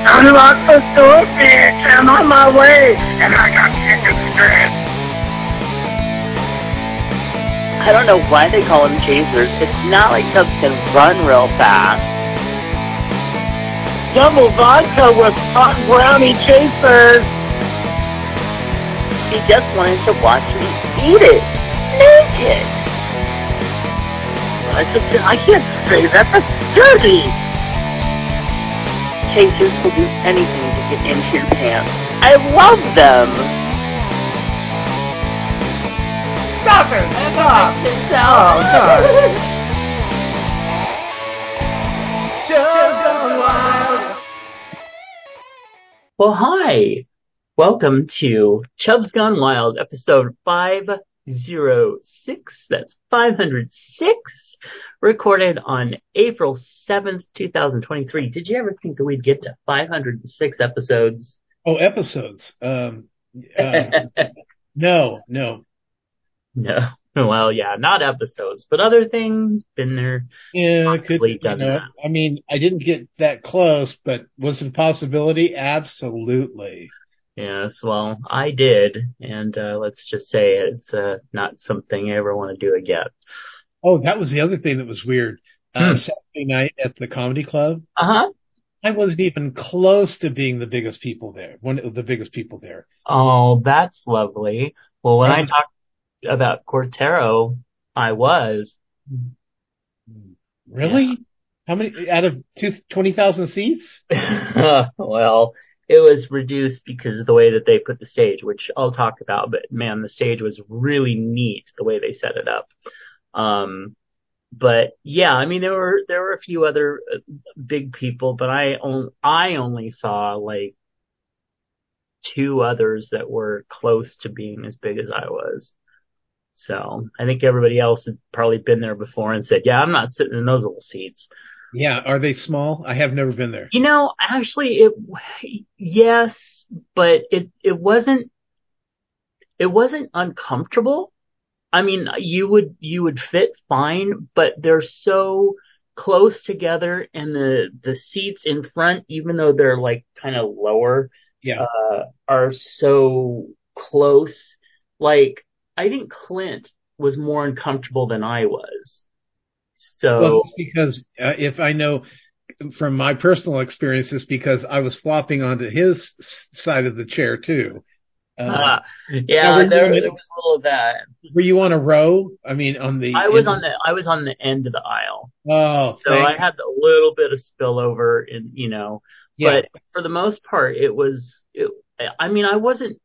I'm not supposed to look, bitch. I'm on my way, and I got chicken strips. I don't know why they call them chasers. It's not like Chubs can run real fast. Double vodka with hot brownie chasers. He just wanted to watch me eat it. Naked. I can't say that. That's dirty. Chasers will do anything to get into your pants. I love them. Stop it! Stop! Oh, God. Chubs Gone Wild. Well, hi. Welcome to Chubs Gone Wild, episode 506. That's 506. Recorded on April 7th, 2023. Did you ever think that we'd get to 506 episodes? Oh, episodes. No. Well, yeah, not episodes, but other things. Been there. Yeah, possibly could, done that. I mean, I didn't get that close, but was it a possibility? Absolutely. Yes, well, I did. And let's just say it's not something I ever want to do again. Oh, that was the other thing that was weird. Saturday night at the comedy club. Uh-huh. I wasn't even close to being the biggest people there. One of the biggest people there. Oh, that's lovely. Well, when I talked about Cortero, I was. Really? Yeah. How many out of 20,000 seats? Well, it was reduced because of the way that they put the stage, which I'll talk about. But man, the stage was really neat the way they set it up. But yeah, I mean, there were a few other big people, but I only saw like two others that were close to being as big as I was. So I think everybody else had probably been there before and said, yeah, I'm not sitting in those little seats. Yeah. Are they small? I have never been there. You know, actually yes, but it wasn't uncomfortable. I mean, you would fit fine, but they're so close together, and the seats in front, even though they're like kind of lower, are so close. Like, I think Clint was more uncomfortable than I was. So, well, it's because if I know from my personal experience, it's because I was flopping onto his side of the chair too. Yeah, there was a little of that. Were you on a row? I mean, I was on the end of the aisle. Oh, so I had a little bit of spillover, and but for the most part, I wasn't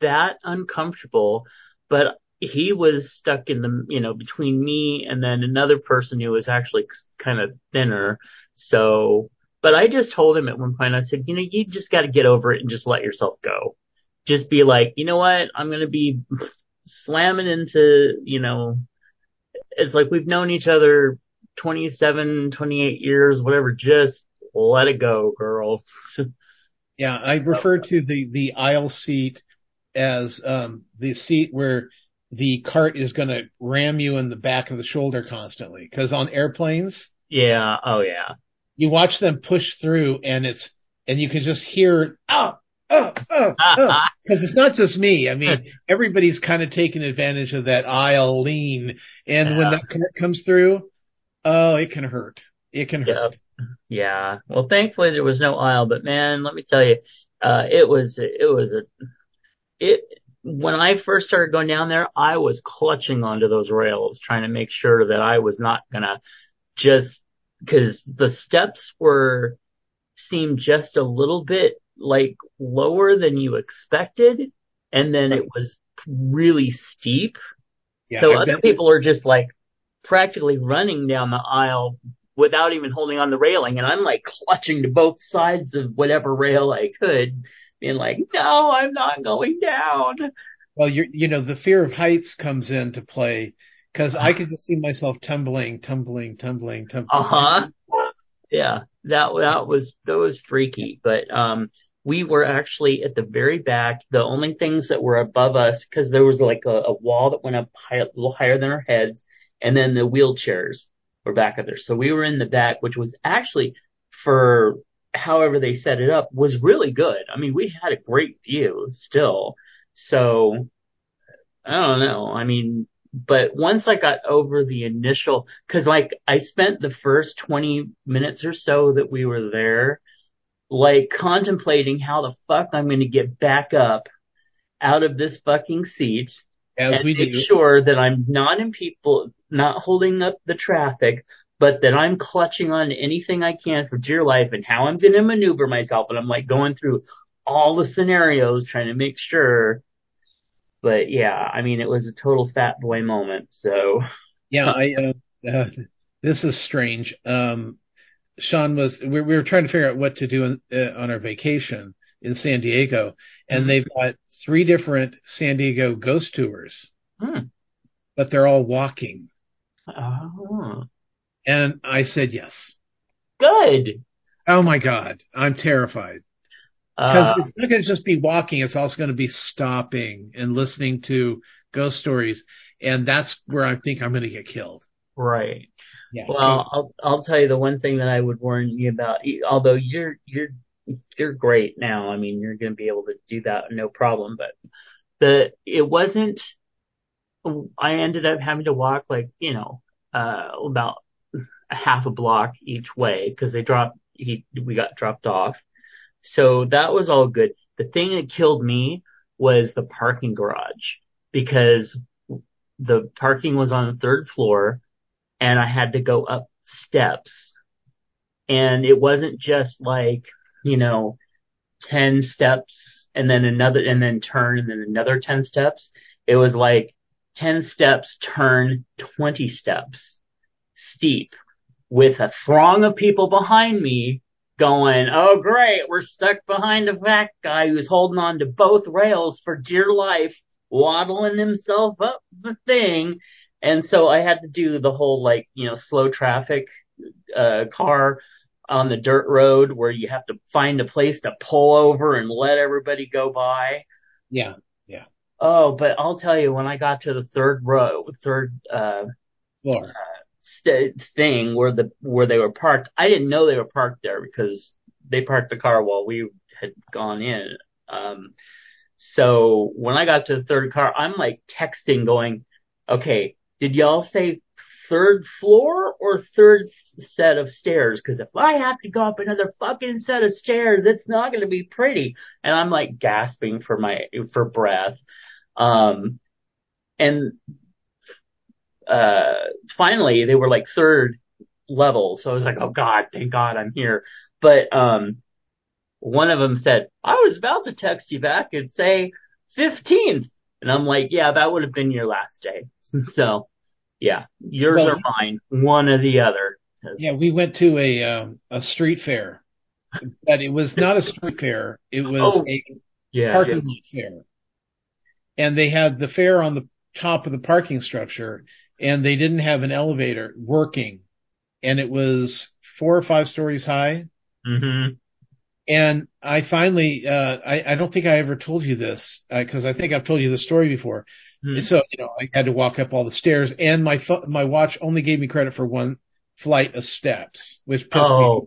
that uncomfortable, but he was stuck in the between me and then another person who was actually kind of thinner. So, but I just told him at one point, I said, you just got to get over it and just let yourself go. Just be like, you know what? I'm going to be slamming into, it's like we've known each other 27, 28 years, whatever. Just let it go, girl. Yeah, I refer to the aisle seat as the seat where the cart is going to ram you in the back of the shoulder constantly. Because on airplanes. Yeah. Oh, yeah. You watch them push through and you can just hear, oh, because it's not just me. I mean, everybody's kind of taking advantage of that aisle lean. And when that cart comes through, oh, it can hurt. It can hurt. Yeah. Well, thankfully there was no aisle, but man, let me tell you, when I first started going down there, I was clutching onto those rails, trying to make sure that I was not gonna just, because the steps seemed just a little bit like lower than you expected, and then it was really steep. Yeah, so other people are just like practically running down the aisle without even holding on the railing, and I'm like clutching to both sides of whatever rail I could, being like, no, I'm not going down. Well, the fear of heights comes into play, because I could just see myself tumbling. Uh-huh. Yeah. That was freaky, but we were actually at the very back. The only things that were above us, because there was like a wall that went up high, a little higher than our heads, and then the wheelchairs were back up there. So we were in the back, which was actually for however they set it up was really good. I mean, we had a great view still. So I don't know. I mean, but once I got over the initial, cause like I spent the first 20 minutes or so that we were there, like contemplating how the fuck I'm going to get back up out of this fucking seat as and we make sure that I'm not in people, not holding up the traffic, but that I'm clutching on anything I can for dear life and how I'm going to maneuver myself. And I'm like going through all the scenarios trying to make sure. But yeah, I mean, it was a total fat boy moment. So yeah, I this is strange. Sean was, we were trying to figure out what to do on our vacation in San Diego, and they've got 3 different San Diego ghost tours, but they're all walking. Oh. And I said yes. Good. Oh my God, I'm terrified. Because it's not going to just be walking. It's also going to be stopping and listening to ghost stories. And that's where I think I'm going to get killed. Right. Yeah. Well, I'll tell you the one thing that I would warn you about, although you're great now. I mean, you're going to be able to do that. No problem. But it wasn't, I ended up having to walk like, about a half a block each way because we got dropped off. So that was all good. The thing that killed me was the parking garage, because the parking was on the 3rd floor and I had to go up steps. And it wasn't just like, 10 steps and then another, and then turn and then another 10 steps. It was like 10 steps, turn, 20 steps, steep, with a throng of people behind me going, oh great, we're stuck behind a fat guy who's holding on to both rails for dear life, waddling himself up the thing. And so I had to do the whole slow traffic car on the dirt road where you have to find a place to pull over and let everybody go by. Yeah, yeah. Oh, but I'll tell you, when I got to the third floor. Thing where they were parked. I didn't know they were parked there because they parked the car while we had gone in. So when I got to the 3rd car, I'm like texting going, okay, did y'all say 3rd floor or 3rd set of stairs? Because if I have to go up another fucking set of stairs, it's not going to be pretty. And I'm like gasping for breath. Finally they were like 3rd level. So I was like, oh God, thank God I'm here. But, one of them said, I was about to text you back and say 15th. And I'm like, yeah, that would have been your last day. So yeah, yours or mine, one or the other. Yeah. We went to a street fair, but it was not a street fair. It was parking lot fair. And they had the fair on the top of the parking structure, and they didn't have an elevator working, and it was 4 or 5 stories high. Mm-hmm. And I finally, I don't think I ever told you this, because I think I've told you the story before. Mm-hmm. So, I had to walk up all the stairs, and my watch only gave me credit for 1 flight of steps, which pissed me.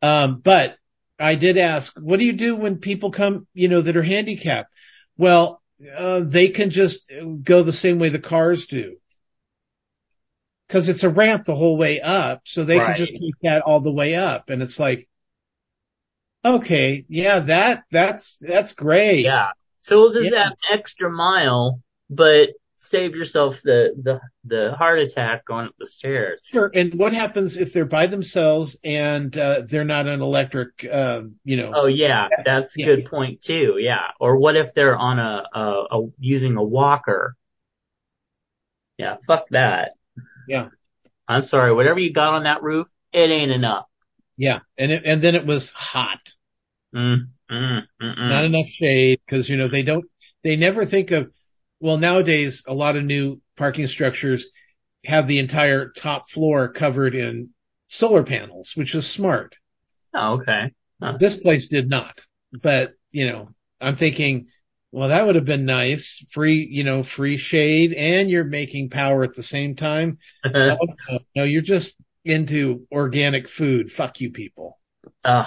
But I did ask, what do you do when people come, that are handicapped? Well, they can just go the same way the cars do, because it's a ramp the whole way up. So they can just take that all the way up. And it's like, okay, yeah, that's great. Yeah. So we'll just add an extra mile, but save yourself the heart attack going up the stairs. Sure. And what happens if they're by themselves and they're not an electric, Oh yeah, that's a good point too. Yeah. Or what if they're on a using a walker? Yeah. Fuck that. Yeah. I'm sorry. Whatever you got on that roof, it ain't enough. Yeah. And then it was hot. Not enough shade, because they never think of. Well, nowadays, a lot of new parking structures have the entire top floor covered in solar panels, which is smart. Oh, okay. Huh. This place did not. But, I'm thinking, well, that would have been nice. Free shade, and you're making power at the same time. No, you're just into organic food. Fuck you people. and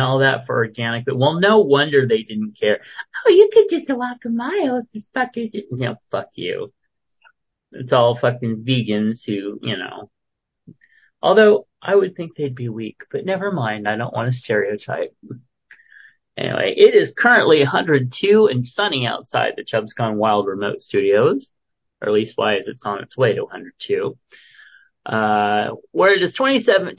all that for organic. But, well, no wonder they didn't care. Oh, you could just walk a mile if this fuck is, you know, fuck you. It's all fucking vegans who, you know. Although I would think they'd be weak, but never mind. I don't want to stereotype. Anyway, it is currently 102 and sunny outside the Chubs Gone Wild remote studios, or leastwise it's on its way to 102. Where it is 28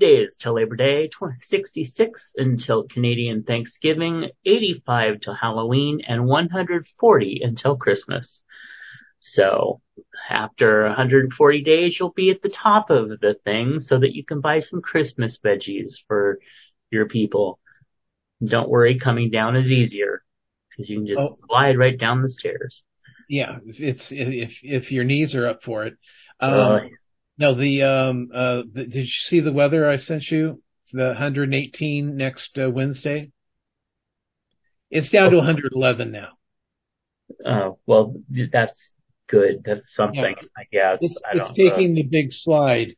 days till Labor Day, 66 until Canadian Thanksgiving, 85 till Halloween, and 140 until Christmas. So after 140 days, you'll be at the top of the thing so that you can buy some Christmas veggies for your people. Don't worry, coming down is easier because you can just slide right down the stairs. Yeah, if your knees are up for it. No, did you see the weather I sent you? The 118 next Wednesday. It's down to 111 now. Oh, well, that's good. That's something, yeah. I guess. It's taking the big slide.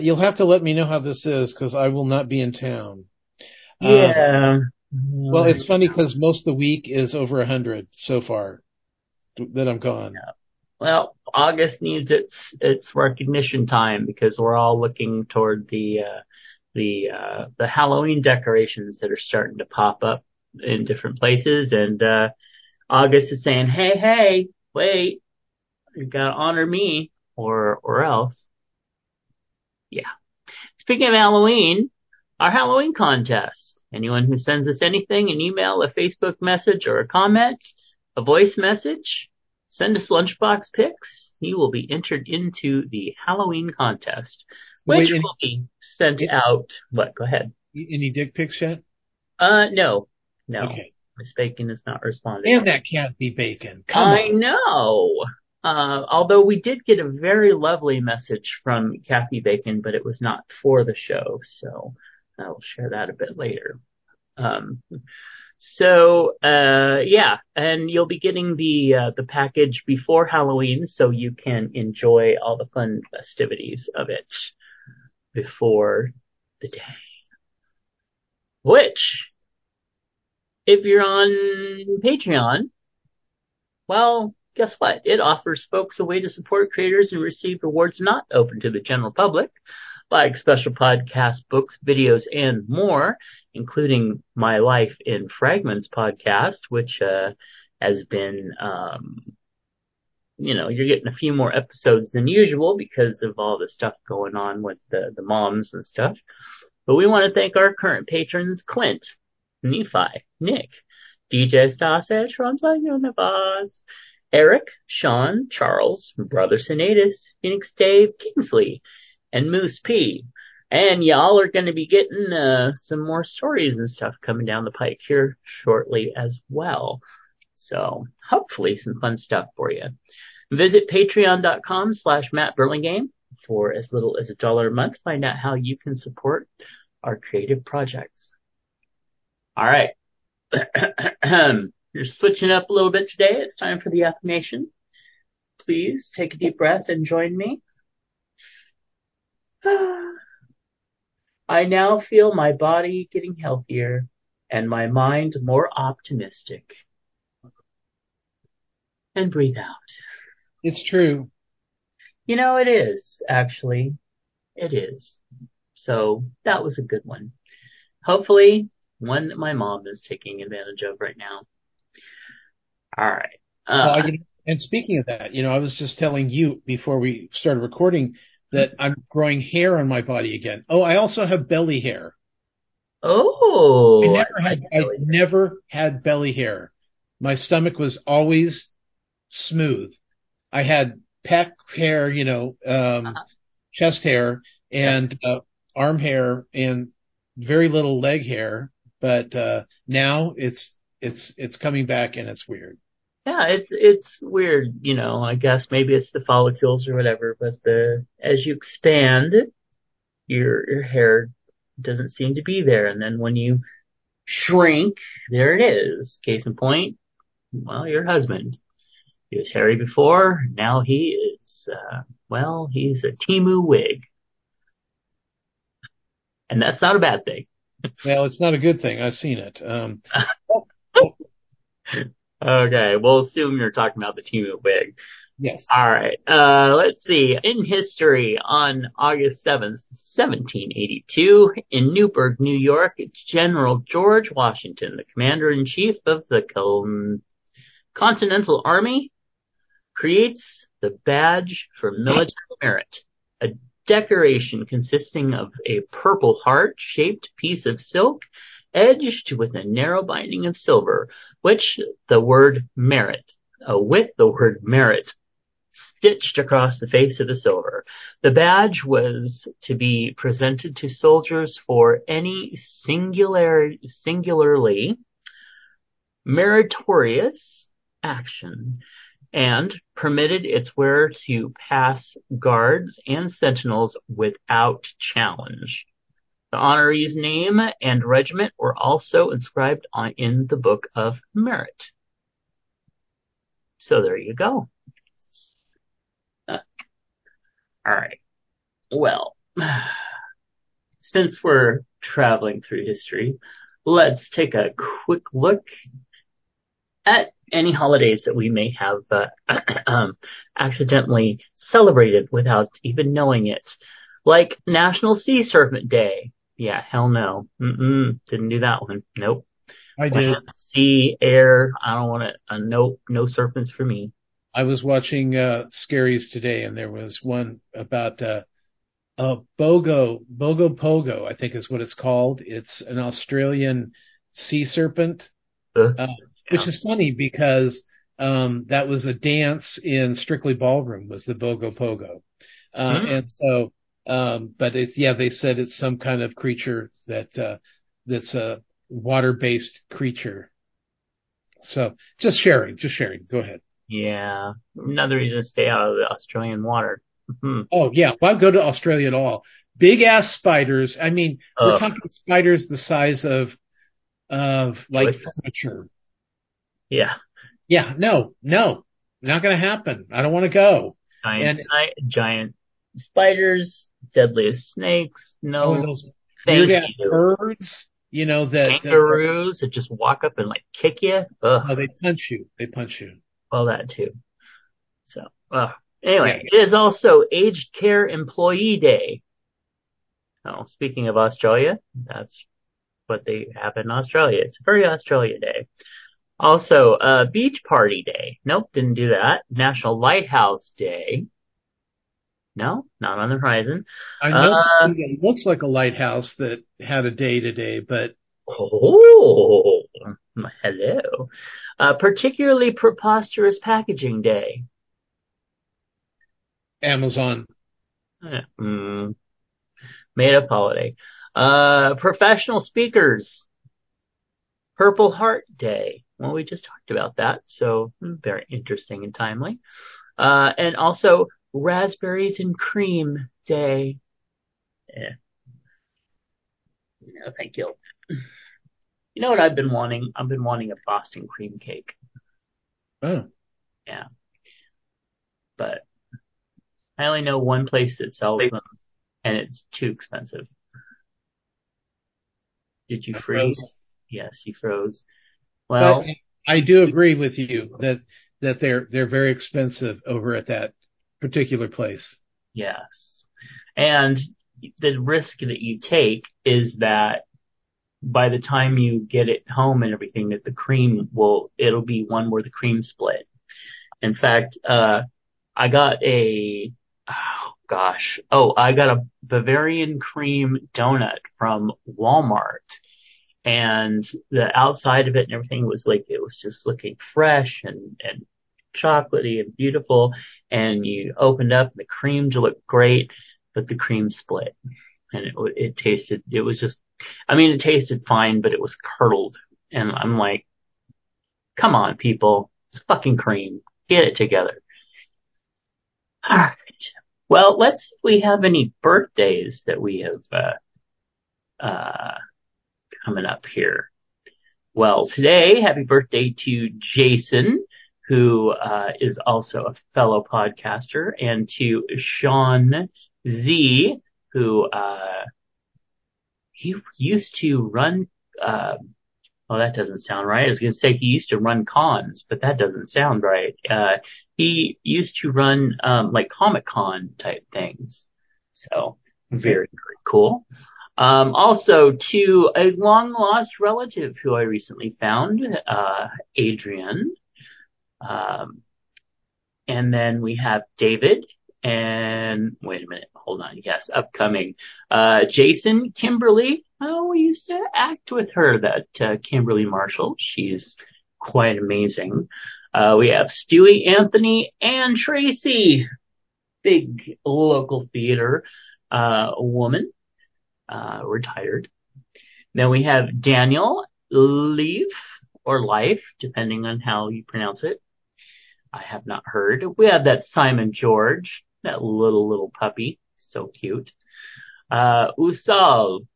You'll have to let me know how this is because I will not be in town. Yeah. Well, it's funny because most of the week is over 100 so far that I'm gone. Yeah. Well, August needs its recognition time because we're all looking toward the Halloween decorations that are starting to pop up in different places, and August is saying, hey, wait, you gotta honor me or else. Yeah. Speaking of Halloween, our Halloween contest. Anyone who sends us anything, an email, a Facebook message, or a comment, a voice message, send us lunchbox pics. You will be entered into the Halloween contest, which will be sent out. What? Go ahead. Any dick pics yet? No. Okay. Miss Bacon is not responding. And that Kathy Bacon. Come on. I know. Although we did get a very lovely message from Kathy Bacon, but it was not for the show. So I will share that a bit later. So, and you'll be getting the package before Halloween so you can enjoy all the fun festivities of it before the day. Which, if you're on Patreon, well, guess what? It offers folks a way to support creators and receive rewards not open to the general public, like special podcasts, books, videos, and more, including My Life in Fragments podcast, which has been, you're getting a few more episodes than usual because of all the stuff going on with the moms and stuff. But we want to thank our current patrons, Clint, Nephi, Nick, DJ Sausage from Univaz, Eric, Sean, Charles, Brother Sinatus, Phoenix Dave, Kingsley, and Moose P. And y'all are going to be getting some more stories and stuff coming down the pike here shortly as well. So hopefully some fun stuff for you. Visit patreon.com/MattBurlingame for as little as $1 a month. Find out how you can support our creative projects. All right. You're switching up a little bit today. It's time for the affirmation. Please take a deep breath and join me. I now feel my body getting healthier and my mind more optimistic. And breathe out. It's true. You know, it is, actually. It is. So that was a good one. Hopefully, one that my mom is taking advantage of right now. All right. And speaking of that, I was just telling you before we started recording that I'm growing hair on my body again. Oh, I also have belly hair. Oh. I never had belly hair. My stomach was always smooth. I had pec hair, chest hair and arm hair and very little leg hair. But now it's coming back and it's weird. Yeah, it's weird, I guess maybe it's the follicles or whatever, but as you expand, your hair doesn't seem to be there. And then when you shrink, there it is. Case in point, well, your husband. He was hairy before. Now he is, he's a Temu wig. And that's not a bad thing. Well, it's not a good thing. I've seen it. Okay, we'll assume you're talking about the team at Wig. Yes. All right. Let's see. In history, on August 7th, 1782, in Newburgh, New York, General George Washington, the Commander-in-Chief of the Continental Army, creates the Badge for Military Merit, a decoration consisting of a purple heart-shaped piece of silk edged with a narrow binding of silver, with the word merit stitched across the face of the silver. The badge was to be presented to soldiers for any singularly meritorious action, and permitted its wearer to pass guards and sentinels without challenge. The honoree's name and regiment were also inscribed in the Book of Merit. So there you go. All right. Well, since we're traveling through history, let's take a quick look at any holidays that we may have accidentally celebrated without even knowing it. Like National Sea Serpent Day. Yeah, hell no. Didn't do that one. Nope. I did. Sea, air, I don't want to, nope, no serpents for me. I was watching Scaries today, and there was one about Bogo Pogo, I think is what it's called. It's an Australian sea serpent, which is funny because that was a dance in Strictly Ballroom, was the Bogo Pogo. And so, but it's, they said it's some kind of creature that's a water-based creature. So just sharing. Go ahead. Yeah. Another reason to stay out of the Australian water. Oh, yeah. Why go to Australia at all? Big ass spiders. I mean, we're talking spiders the size of like furniture. Yeah. Yeah. No, not going to happen. I don't want to go. Giant spiders, deadliest snakes. No, those weird ass birds. You know, that kangaroos that just walk up and like kick you. Ugh. Oh, they punch you. Well, that too. So, anyway, It is also Aged Care Employee Day. Oh, speaking of Australia, that's what they have in Australia. It's a very Australia Day. Also, Beach Party Day. Nope, didn't do that. National Lighthouse Day. No, not on the horizon. I know something that looks like a lighthouse that had a day today, but... Oh, hello. Particularly Preposterous Packaging Day. Amazon. Made up holiday. Professional Speakers. Purple Heart Day. Well, we just talked about that, so very interesting and timely. And also... Raspberries and Cream Day. Yeah. No, thank you. You know what I've been wanting? I've been wanting a Boston cream cake. Oh. Yeah. But I only know one place that sells them, and it's too expensive. Did you freeze? Yes, you froze. Well, but I do agree with you that they're very expensive over at that particular place. Yes. And the risk that you take is that by the time you get it home and everything, that the cream it'll be one where the cream split. In fact, I got a Bavarian cream donut from Walmart, and the outside of it and everything was like, it was just looking fresh and chocolatey and beautiful, and you opened up the cream to look great, but the cream split, and it tasted fine, but it was curdled, and I'm like, come on, people, it's fucking cream, get it together. All right, well, let's see if we have any birthdays that we have coming up here. Well, today, happy birthday to Jason, who is also a fellow podcaster, and to Sean Z, who he used to run, well, that doesn't sound right. I was going to say he used to run cons, but that doesn't sound right. He used to run, like Comic-Con type things. So very, very cool. Also to a long lost relative who I recently found, Adrian. And then we have David and wait a minute. Hold on. Yes. Upcoming, Jason, Kimberly. Oh, we used to act with her, that, Kimberly Marshall. She's quite amazing. We have Stewie, Anthony, and Tracy. Big local theater, woman. Retired. Then we have Daniel Leaf or Life, depending on how you pronounce it. I have not heard. We have that Simon George, that little puppy. So cute. Usal.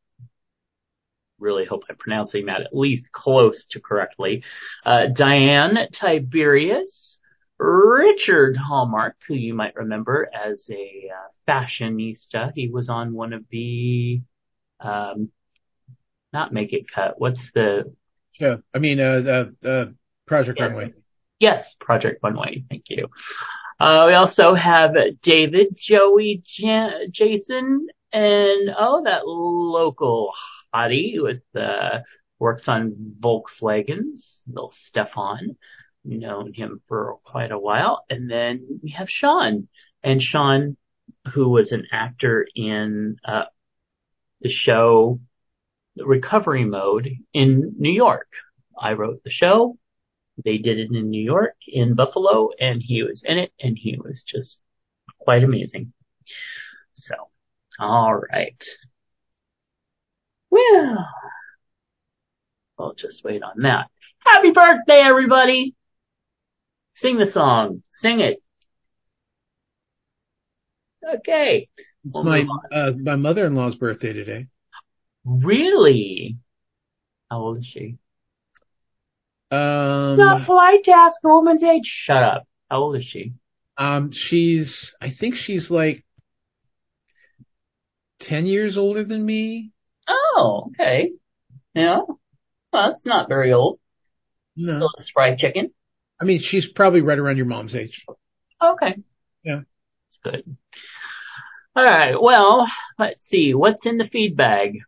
Really hope I'm pronouncing that at least close to correctly. Diane Tiberius, Richard Hallmark, who you might remember as a fashionista. He was on one of the, not Make It Cut. What's the? Sure. I mean, Project Runway. Yes, Project Runway. Thank you. We also have David, Joey, Jason, and that local hottie with works on Volkswagens, little Stefan. Known him for quite a while. And then we have Sean, who was an actor in the show Recovery Mode in New York. I wrote the show. They did it in New York, in Buffalo, and he was in it, and he was just quite amazing. So, all right. Well, we'll just wait on that. Happy birthday, everybody! Sing the song. Sing it. Okay. It's my mother-in-law's birthday today. Really? How old is she? It's not polite to ask a woman's age. Shut up. How old is she? I think she's like 10 years older than me. Oh, okay. Yeah. Well, it's not very old. No. Still a fried chicken. I mean, she's probably right around your mom's age. Okay. Yeah. That's good. All right. Well, let's see. What's in the feed bag?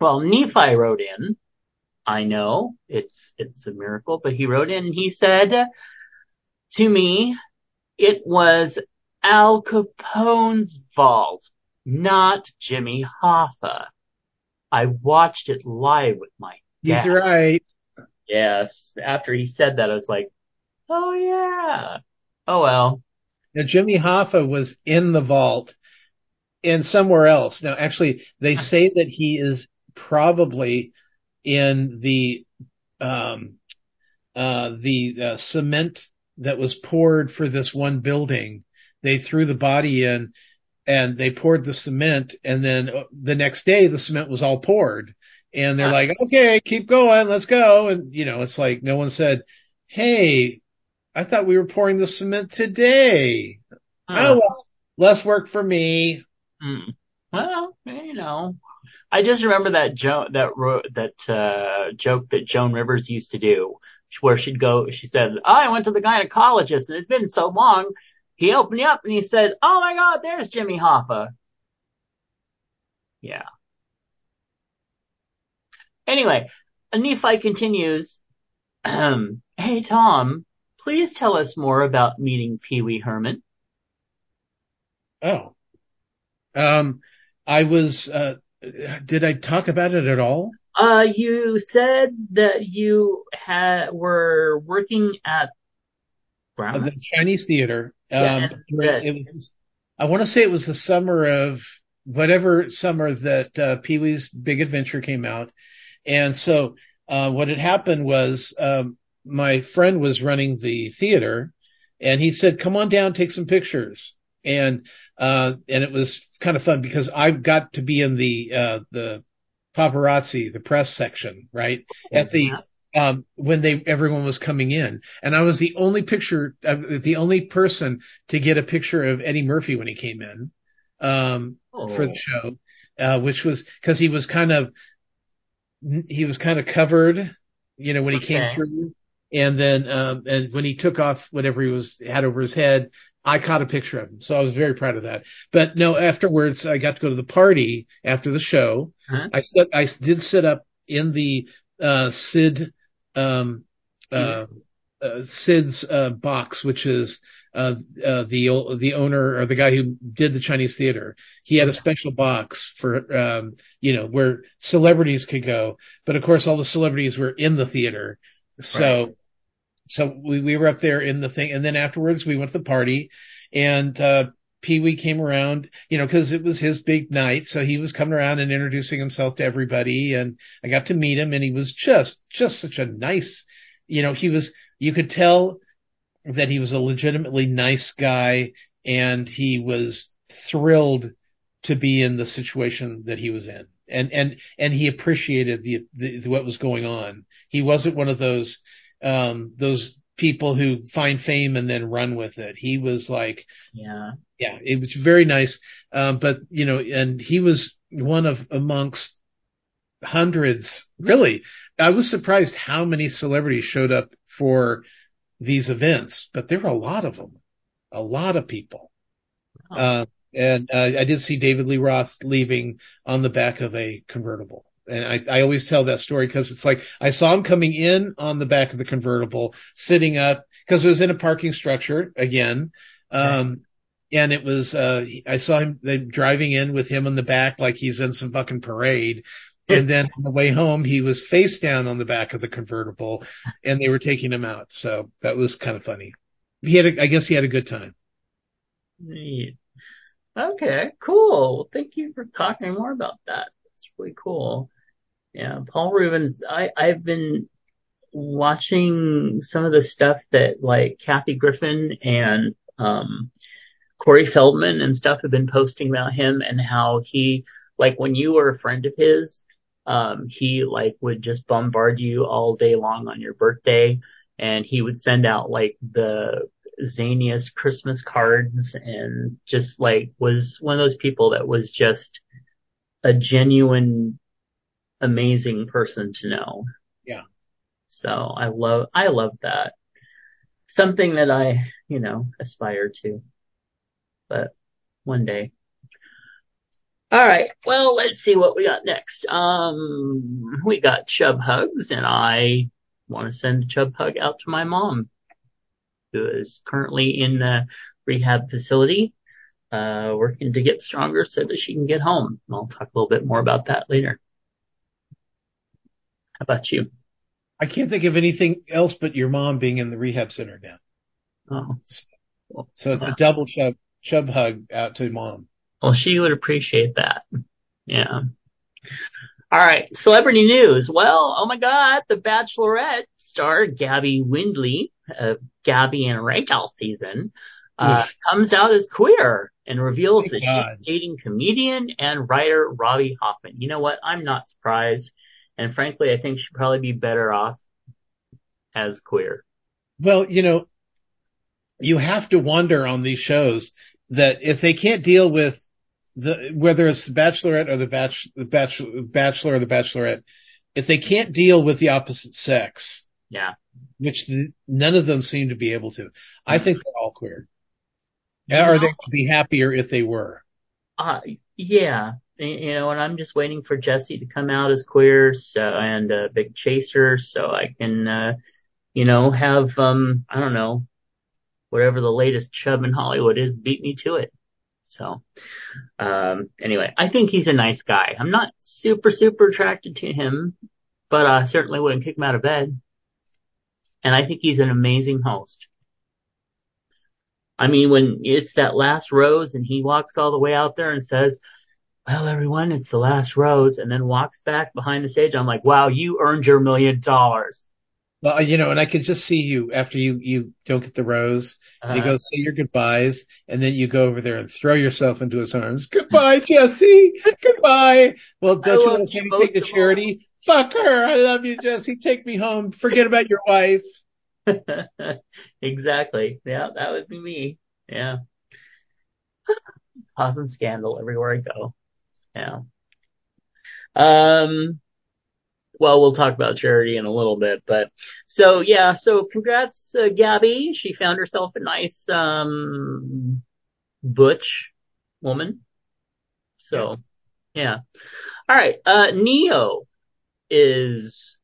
Well, Nephi wrote in. I know it's a miracle, but he wrote in and he said to me, it was Al Capone's vault, not Jimmy Hoffa. I watched it live with my dad. He's right. Yes. After he said that, I was like, oh, yeah. Oh, well. Now, Jimmy Hoffa was in the vault and somewhere else. Now, actually, they say that he is probably in the cement that was poured for this one building. They threw the body in and they poured the cement. And then the next day, the cement was all poured. And they're like, okay, keep going. Let's go. And, it's like no one said, hey, I thought we were pouring the cement today. Oh, well, less work for me. Mm. Well, I just remember that joke that Joan Rivers used to do where she'd go. She said, I went to the gynecologist and it's been so long. He opened me up and he said, oh, my God, there's Jimmy Hoffa. Yeah. Anyway, Nephi continues, hey, Tom, please tell us more about meeting Pee-wee Herman. Oh. I was, did I talk about it at all? You said that you were working at Brown? The Chinese Theater. Yeah, I want to say it was the summer of whatever summer that Pee-wee's Big Adventure came out. And so what had happened was my friend was running the theater and he said, come on down, take some pictures. And it was kind of fun because I got to be in the paparazzi, the press section, right? At the when everyone was coming in, and I was the only person to get a picture of Eddie Murphy when he came in for the show. which was because he was kind of covered, you know, when he came through. And then, and when he took off whatever he had over his head, I caught a picture of him. So I was very proud of that. But no, afterwards, I got to go to the party after the show. Huh? I did sit up in the, Sid's box, which is, the owner or the guy who did the Chinese Theater. He had a special box for, where celebrities could go. But of course, all the celebrities were in the theater. So, we were up there in the thing, and then afterwards we went to the party, and Pee-wee came around, you know, because it was his big night, so he was coming around and introducing himself to everybody, and I got to meet him, and he was just such a nice, you know, you could tell that he was a legitimately nice guy, and he was thrilled to be in the situation that he was in. And he appreciated the what was going on. He wasn't one of those people who find fame and then run with it. He was like, yeah, it was very nice. But you know, and he was one of amongst hundreds. Really, I was surprised how many celebrities showed up for these events, but there were a lot of them, a lot of people. Oh. And I did see David Lee Roth leaving on the back of a convertible. And I always tell that story because it's like I saw him coming in on the back of the convertible, sitting up because it was in a parking structure again. And it was I saw him driving in with him on the back like he's in some fucking parade. And then on the way home, he was face down on the back of the convertible and they were taking him out. So that was kind of funny. I guess he had a good time. Neat. Okay, cool. Thank you for talking more about that. That's really cool. Yeah, Paul Reubens, I've been watching some of the stuff that like Kathy Griffin and Corey Feldman and stuff have been posting about him and how he, like when you were a friend of his, he like would just bombard you all day long on your birthday, and he would send out like the zaniest Christmas cards and just like was one of those people that was just a genuine amazing person to know. Yeah. So I love that. Something that I, you know, aspire to. But one day. All right. Well, let's see what we got next. We got Chub Hugs, and I want to send a Chub Hug out to my mom, who is currently in the rehab facility, working to get stronger so that she can get home. And I'll talk a little bit more about that later. How about you? I can't think of anything else but your mom being in the rehab center now. Oh. So it's a double chub hug out to mom. Well, she would appreciate that. Yeah. All right. Celebrity news. Well, oh my God, The Bachelorette star Gabby Windley, Gabby and Rachel season, comes out as queer and reveals that she's dating comedian and writer Robbie Hoffman. You know what? I'm not surprised. And frankly, I think she'd probably be better off as queer. Well, you know, you have to wonder on these shows that if they can't deal with whether it's The Bachelorette or The Bachelor or The Bachelorette, if they can't deal with the opposite sex. Yeah. Which none of them seem to be able to. I think they're all queer. Yeah. Or they would be happier if they were. Yeah. You know, and I'm just waiting for Jesse to come out as queer, so, and a big chaser, so I can, you know, have, I don't know, whatever the latest chub in Hollywood is, beat me to it. So, anyway, I think he's a nice guy. I'm not super, super attracted to him, but I certainly wouldn't kick him out of bed. And I think he's an amazing host. I mean, when it's that last rose and he walks all the way out there and says, well, everyone, it's the last rose, and then walks back behind the stage, I'm like, wow, you earned your $1 million. Well, you know, and I could just see you after you don't get the rose, and you go say your goodbyes, and then you go over there and throw yourself into his arms. Goodbye, Jesse. Goodbye. Well, don't you want to say anything to Charity? All. Fuck her. I love you, Jesse. Take me home. Forget about your wife. Exactly. Yeah, that would be me. Yeah. Causing scandal everywhere I go. Yeah. Well, we'll talk about charity in a little bit, but so yeah, so congrats, Gabby. She found herself a nice, butch woman. So yeah. All right. Neo is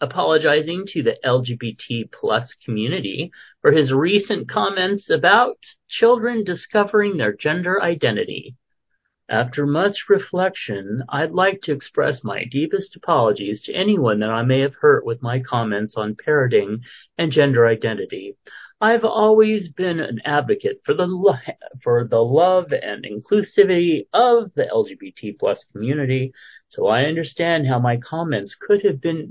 apologizing to the LGBT plus community for his recent comments about children discovering their gender identity. After much reflection, I'd like to express my deepest apologies to anyone that I may have hurt with my comments on parenting and gender identity. I've always been an advocate for the love and inclusivity of the LGBT plus community, so I understand how my comments could have been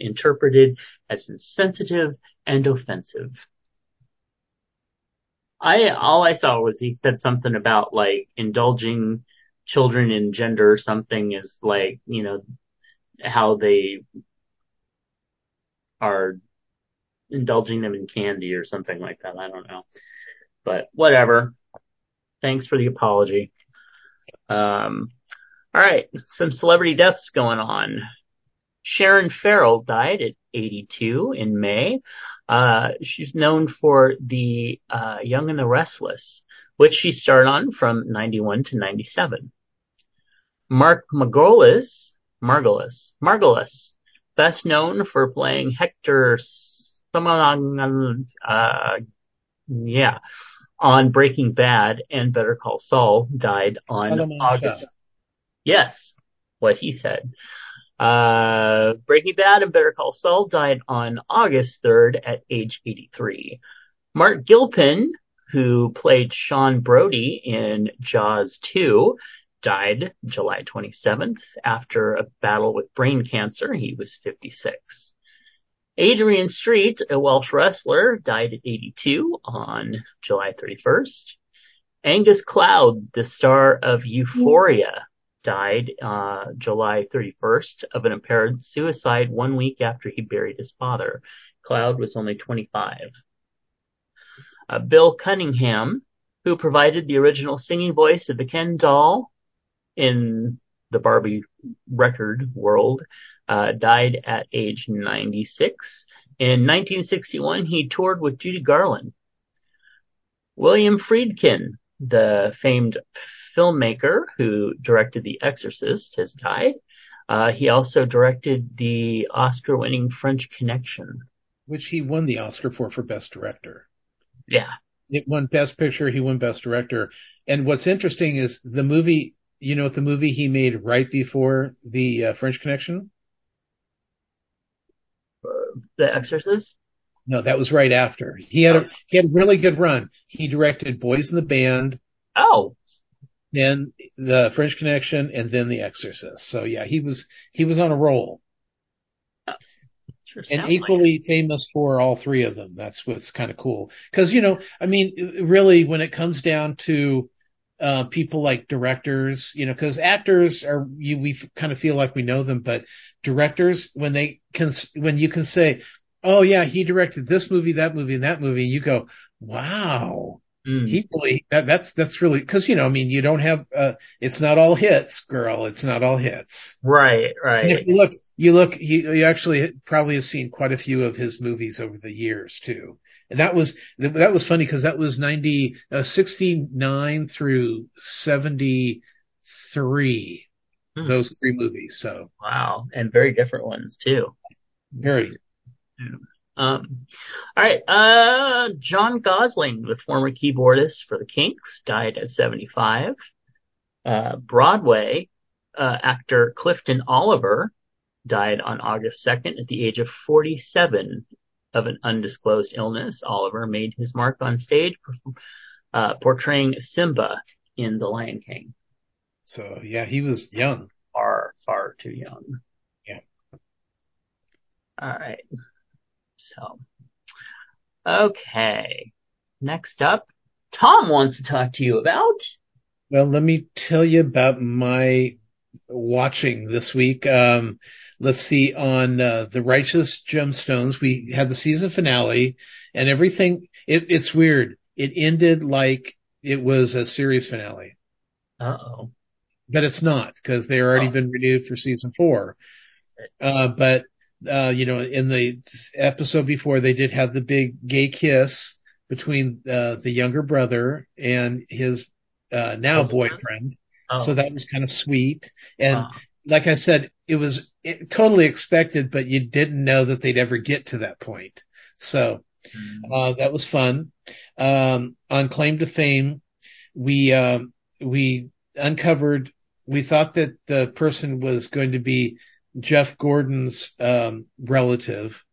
interpreted as insensitive and offensive. All I saw was he said something about like indulging children in gender or something is like, you know, how they are indulging them in candy or something like that. I don't know, but whatever. Thanks for the apology. All right. Some celebrity deaths going on. Sharon Farrell died at 82 in May. She's known for The Young and the Restless, which she starred on from 91 to 97. Mark Margolis, best known for playing Hector on Breaking Bad and Better Call Saul, died on August. Show. Yes, what he said. Breaking Bad and Better Call Saul, died on August 3rd at age 83. Mark Gilpin, who played Sean Brody in Jaws 2, died July 27th after a battle with brain cancer. He was 56. Adrian Street, a Welsh wrestler, died at 82 on July 31st. Angus Cloud, the star of Euphoria, died July 31st of an apparent suicide 1 week after he buried his father. Cloud was only 25. Bill Cunningham, who provided the original singing voice of the Ken doll in the Barbie record world, died at age 96. In 1961, he toured with Judy Garland. William Friedkin, the famed filmmaker who directed The Exorcist, has died. He also directed the Oscar-winning French Connection, which he won the Oscar for Best Director. Yeah. It won Best Picture. He won Best Director. And what's interesting is the movie, you know, the movie he made right before the French Connection? The Exorcist? No, that was right after. He had a really good run. He directed Boys in the Band. Oh. Then the French Connection, and then The Exorcist. So yeah, he was on a roll, sure, and equally famous for all three of them. That's what's kind of cool, because you know, I mean, really, when it comes down to people like directors, you know, because actors are we kind of feel like we know them, but directors, when you can say, oh yeah, he directed this movie, that movie, and that movie, you go, wow. Mm. He really, that's really, because, you know, I mean, you don't have, it's not all hits, girl. It's not all hits. Right. And if you actually probably have seen quite a few of his movies over the years too. And that was funny because that was 69 through 73, those three movies. So wow. And very different ones too. Very. Yeah. All right. John Gosling, the former keyboardist for the Kinks, died at 75. Broadway actor Clifton Oliver died on August 2nd at the age of 47 of an undisclosed illness. Oliver made his mark on stage portraying Simba in The Lion King. So yeah, he was young. Far, far too young. Yeah. All right. So, okay. Next up, Tom wants to talk to you about. Well, let me tell you about my watching this week. Let's see, on The Righteous Gemstones, we had the season finale, and everything. It's weird. It ended like it was a series finale. Uh-oh. but it's not, because they already been renewed for season 4. But you know, in the episode before, they did have the big gay kiss between the younger brother and his now boyfriend. Oh. So that was kind of sweet. And like I said, it was totally expected, but you didn't know that they'd ever get to that point. So that was fun. On Claim to Fame, we uncovered, we thought that the person was going to be Jeff Gordon's relative,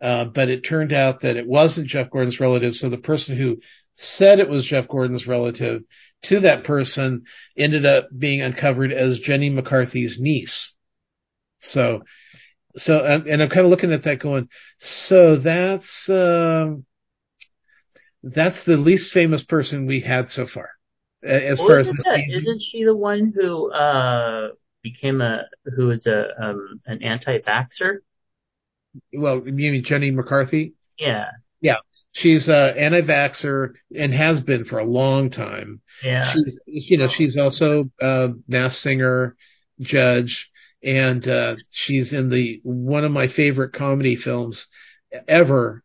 but it turned out that it wasn't Jeff Gordon's relative. So the person who said it was Jeff Gordon's relative to that person ended up being uncovered as Jenny McCarthy's niece. So, and I'm kind of looking at that going, so that's the least famous person we had so far. As far as this season. Isn't she the one who became an anti-vaxxer? Well, you mean Jenny McCarthy? Yeah. She's an anti-vaxxer and has been for a long time. Yeah. She's also a mass singer, judge, and she's in one of my favorite comedy films ever,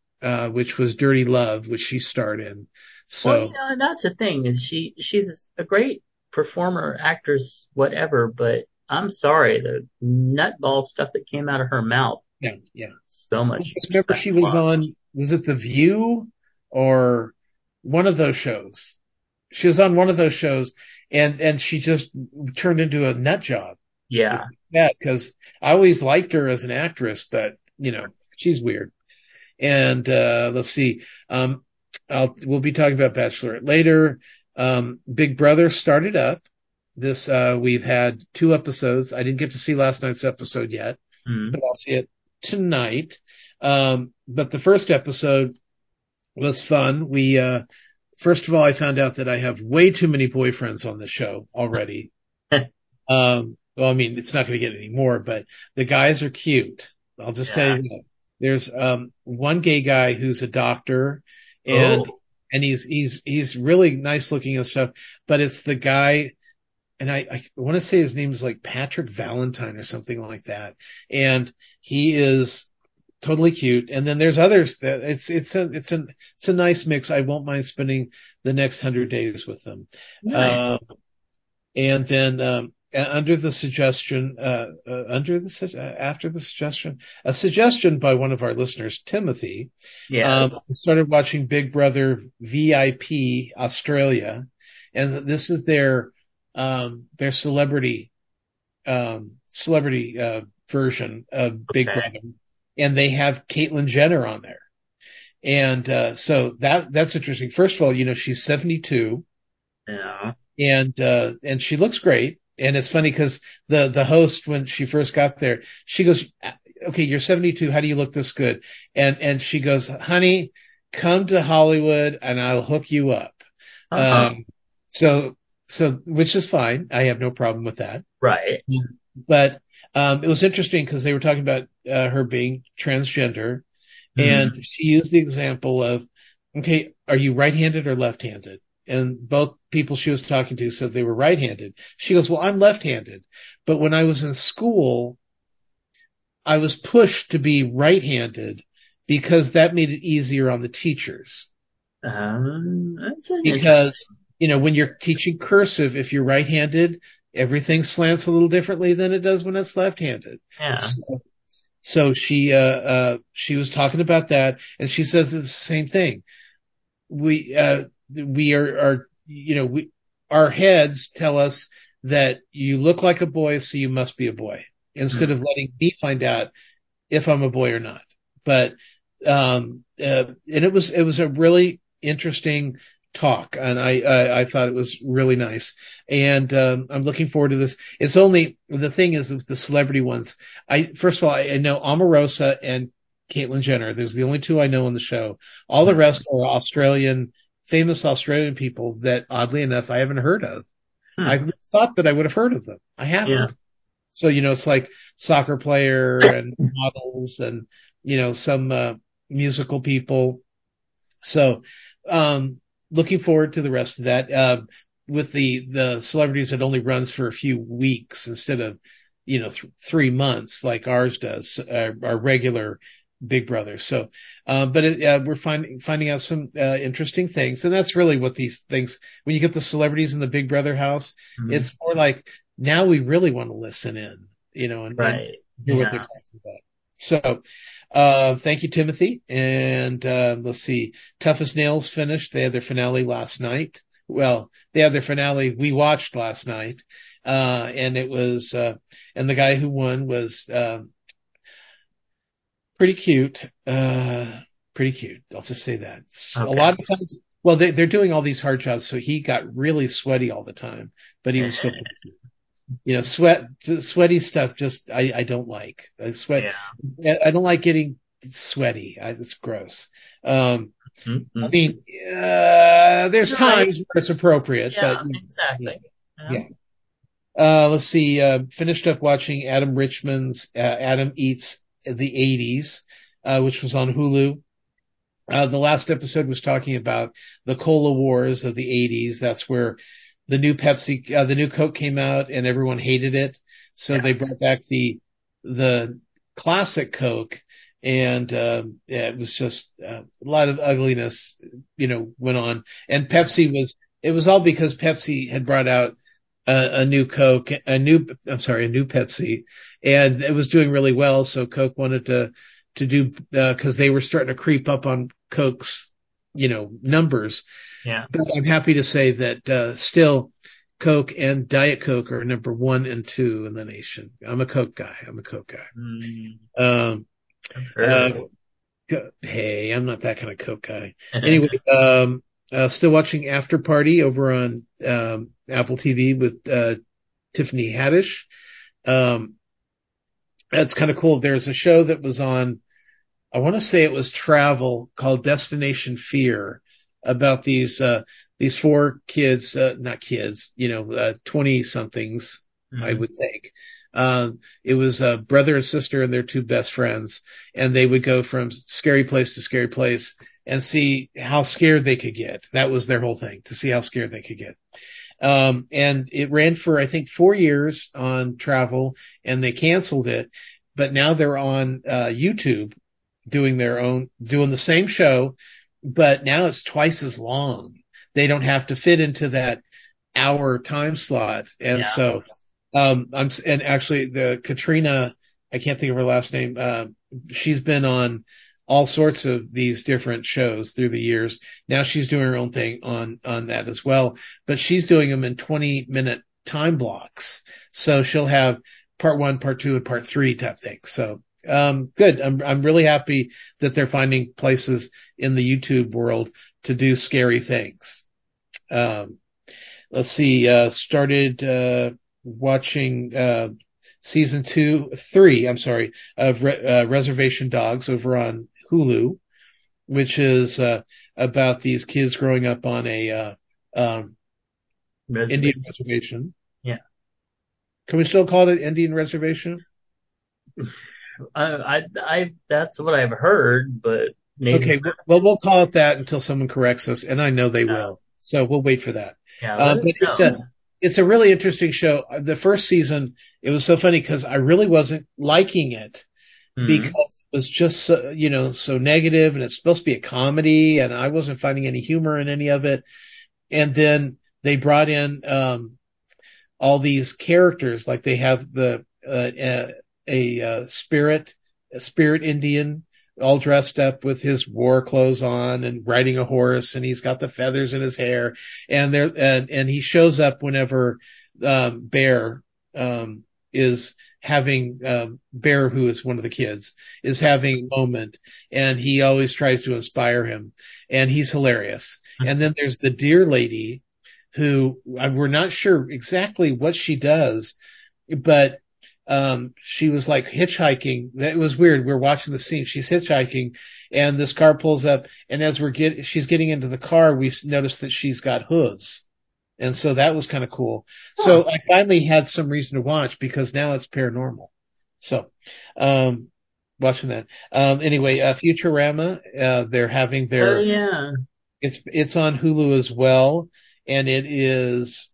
which was Dirty Love, which she starred in. So, well, you know, and that's the thing, is she's a great performer, actress, whatever, but I'm sorry, the nutball stuff that came out of her mouth. Yeah. So much. I just remember she was on, was it The View or one of those shows? She was on one of those shows, and she just turned into a nut job. Yeah. Because I always liked her as an actress, but, you know, she's weird. And let's see. We'll be talking about Bachelorette later. Big Brother started up. This we've had 2 episodes. I didn't get to see last night's episode yet, but I'll see it tonight. But the first episode was fun. We first of all, I found out that I have way too many boyfriends on the show already. Well, I mean, it's not going to get any more, but the guys are cute. I'll just tell you that. There's one gay guy who's a doctor. And he's really nice looking and stuff, but it's the guy, and I want to say his name is like Patrick Valentine or something like that. And he is totally cute. And then there's others that it's a nice mix. I won't mind spending the next 100 days with them. Nice. And then, a suggestion by one of our listeners, Timothy. Yeah. I started watching Big Brother VIP Australia, and this is their celebrity version of Big Brother, and they have Caitlyn Jenner on there, and so that's interesting. First of all, you know, she's 72, yeah, and she looks great. And it's funny because the host, when she first got there, she goes, "Okay, you're 72. How do you look this good?" And she goes, "Honey, come to Hollywood and I'll hook you up." Uh-huh. So which is fine. I have no problem with that. Right. But it was interesting because they were talking about her being transgender, and she used the example of, "Okay, are you right-handed or left-handed?" And both people she was talking to said they were right-handed. She goes, "Well, I'm left-handed, but when I was in school, I was pushed to be right-handed because that made it easier on the teachers." Because, you know, when you're teaching cursive, if you're right-handed, everything slants a little differently than it does when it's left-handed. Yeah. So she was talking about that, and she says it's the same thing. We our heads tell us that you look like a boy, so you must be a boy, instead of letting me find out if I'm a boy or not. But, and it was a really interesting talk, and I thought it was really nice. And, I'm looking forward to this. It's only, the thing is with the celebrity ones, First of all, I know Omarosa and Caitlyn Jenner. There's the only 2 I know on the show. All the rest are famous Australian people that, oddly enough, I haven't heard of. I thought that I would have heard of them. I haven't. Yeah. So, you know, it's like soccer player and models and, you know, some musical people. So looking forward to the rest of that. with the celebrities, it only runs for a few weeks instead of, 3 months like ours does, our regular Big Brother. So, but we're finding out some interesting things. And that's really what these things, when you get the celebrities in the Big Brother house, mm-hmm. it's more like, now we really want to listen in, and right. hear yeah. what they're talking about. So, thank you, Timothy. And, let's see, Toughest Nails finished. They had their finale last night. Well, they had their finale we watched last night. And it was, and the guy who won was, pretty cute. I'll just say that. Okay. A lot of times, well, they're doing all these hard jobs. So he got really sweaty all the time, but he was still pretty cute. Sweaty stuff. Just I don't like. I sweat. Yeah. I don't like getting sweaty. It's gross. Mm-hmm. I mean, there's times where it's appropriate. Yeah, but, exactly. Yeah. Let's see. Finished up watching Adam Richman's Adam Eats the '80s, which was on Hulu. The last episode was talking about the cola wars of the '80s. That's where the new Coke came out and everyone hated it. So they brought back the classic Coke and, it was just a lot of ugliness, went on. And it was all because Pepsi had brought out a new Pepsi, and it was doing really well. So Coke wanted to do, cause they were starting to creep up on Coke's, numbers. Yeah. But I'm happy to say that still Coke and Diet Coke are number 1 and 2 in the nation. I'm a Coke guy. Hey, I'm not that kind of Coke guy. Anyway, still watching After Party over on Apple TV with Tiffany Haddish. That's kind of cool. There's a show that was on, I want to say it was Travel, called Destination Fear, about these 4 kids, not kids, 20 somethings, mm-hmm. I would think. It was a brother and sister and their 2 best friends, and they would go from scary place to scary place and see how scared they could get. That was their whole thing, to see how scared they could get. And it ran for, I think, 4 years on Travel, and they canceled it, but now they're on, YouTube doing the same show, but now it's twice as long. They don't have to fit into that hour time slot. And so, and actually the Katrina, I can't think of her last name. She's been on all sorts of these different shows through the years. Now she's doing her own thing on that as well, but she's doing them in 20-minute time blocks. So she'll have part 1, part 2, and part 3 type thing. So, good. I'm really happy that they're finding places in the YouTube world to do scary things. Let's see, started, watching, season 2, 3, I'm sorry, of Reservation Dogs over on Hulu, which is, about these kids growing up on a, Indian reservation. Yeah. Can we still call it an Indian reservation? I that's what I've heard, but maybe. Okay, well, we'll call it that until someone corrects us, and I know they will, so we'll wait for that. Yeah, but it's a really interesting show. The first season, it was so funny because I really wasn't liking it, mm-hmm. because it was just so, so negative, and it's supposed to be a comedy, and I wasn't finding any humor in any of it. And then they brought in all these characters, like they have the a spirit Indian all dressed up with his war clothes on and riding a horse, and he's got the feathers in his hair, and and he shows up whenever Bear is having Bear, who is one of the kids, is having a moment, and he always tries to inspire him, and he's hilarious. And then there's the deer lady, who we're not sure exactly what she does, but she was like hitchhiking. That was weird. We're watching the scene. She's hitchhiking, and this car pulls up. And as she's getting into the car, we noticed that she's got hooves, and so that was kind of cool. Huh. So I finally had some reason to watch, because now it's paranormal. So, watching that. Anyway, Futurama. They're having their. Oh yeah. It's on Hulu as well, And it is,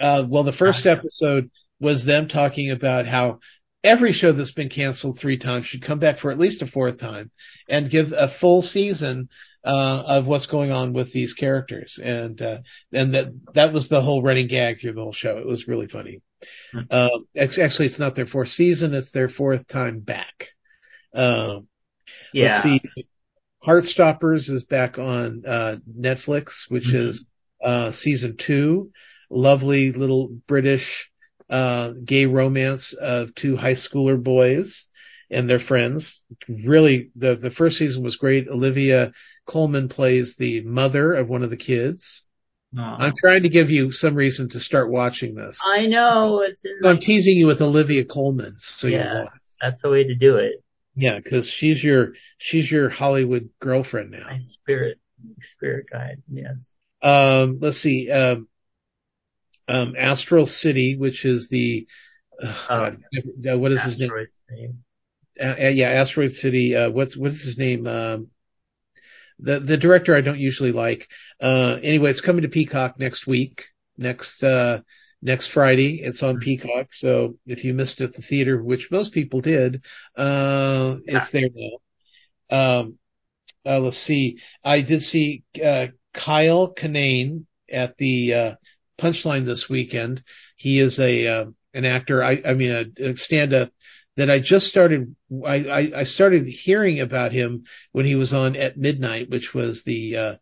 well, the first episode was them talking about how every show that's been canceled 3 times should come back for at least a 4th time and give a full season of what's going on with these characters. And that was the whole running gag through the whole show. It was really funny. Actually, it's not their 4th season. It's their 4th time back. Yeah. Let's see. Heartstoppers is back on Netflix, which is season 2. Lovely little British gay romance of 2 high schooler boys and their friends. Really, the first season was great. Olivia Colman plays the mother of one of the kids. Aww. I'm trying to give you some reason to start watching this. I know. I'm teasing you with Olivia Colman. So yeah, that's the way to do it. Yeah, because she's your Hollywood girlfriend now. My spirit guide. Yes. Let's see. Asteroid City, which is the what is his name? Asteroid City. What is his name? The director I don't usually like. Anyway, it's coming to Peacock next week. Next Friday, it's on Peacock. So if you missed it at the theater, which most people did, it's there now. Let's see. I did see Kyle Kinane at the Punchline this weekend. He is an actor. I mean a stand-up that I just started. I started hearing about him when he was on at Midnight, which was the